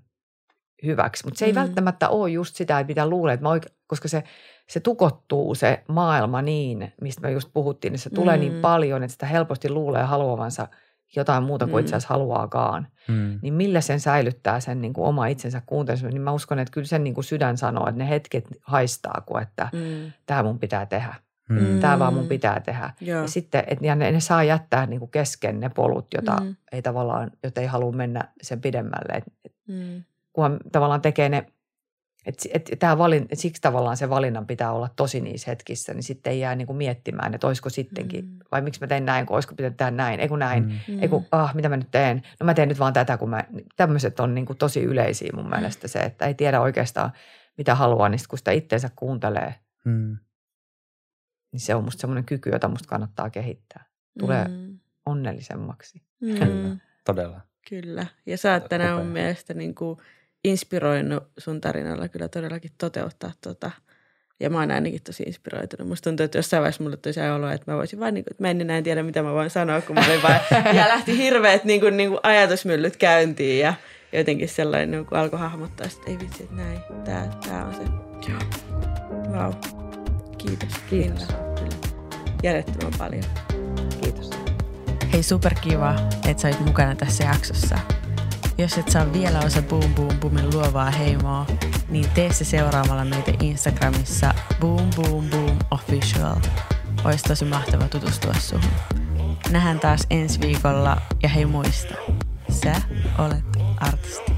hyväksi. Mutta se ei mm. välttämättä ole just sitä, että mitä luulee, että mä oike- koska se, se tukottuu se maailma niin, mistä me just puhuttiin, niin se mm. tulee niin paljon, että sitä helposti luulee haluavansa jotain muuta kuin mm. itse asiassa haluaakaan, mm. niin millä sen säilyttää sen niin kuin oma itsensä kuuntelussa, niin mä uskon, että kyllä sen niin kuin sydän sanoo, että ne hetket haistaa, kun että mm. tämä mun pitää tehdä, mm. tämä vaan mun pitää tehdä. Joo. Ja sitten, että ne, ne saa jättää niin kuin kesken ne polut, jota mm. ei tavallaan, jota ei halua mennä sen pidemmälle. Et, et, mm. Kunhan tavallaan tekee ne, että et, tää valin, et siksi tavallaan se valinnan pitää olla tosi niissä hetkissä, niin sitten ei jää niin kuin miettimään, että olisiko sittenkin, mm. vai miksi mä tein näin, kun olisiko pitänyt tehdä näin, ei kun näin, mm. ei kun, ah, mitä mä nyt teen, no mä teen nyt vaan tätä, kun mä, tämmöiset on niin kuin tosi yleisiä mun mielestä se, että ei tiedä oikeastaan, mitä haluaa, niin sit kun sitä itteensä kuuntelee, mm. niin se on musta semmoinen kyky, jota musta kannattaa kehittää, tulee mm. onnellisemmaksi. Mm. Kyllä, todella. Kyllä, ja sä oot tänään mun mielestä niin kuin inspiroinut sun tarinalla kyllä todellakin toteuttaa tota. Ja mä oon ainakin tosi inspiroitunut. Musta tuntuu, että jossain vaiheessa mulle tosi oloa, että mä voisin vaan niin kuin, että mä en enää tiedä, mitä mä voin sanoa, kun mä olin vaan, ja lähti hirveät niin kuin, niin kuin ajatusmyllyt käyntiin ja jotenkin sellainen, niin kun alkoi hahmottaa, että ei vitsi, että näin, tää, tää on se. Joo. Vau. Kiitos. Kiitos. Järjettömän paljon. Kiitos. Hei, superkiva, että sä olit mukana tässä jaksossa. Jos et saa vielä osa Boom Boom Boomin luovaa heimoa, niin tee se seuraamalla meitä Instagramissa Boom Boom Boom Official. Ois tosi mahtava tutustua suhun. Nähdään taas ensi viikolla ja hei muista, sä olet artisti.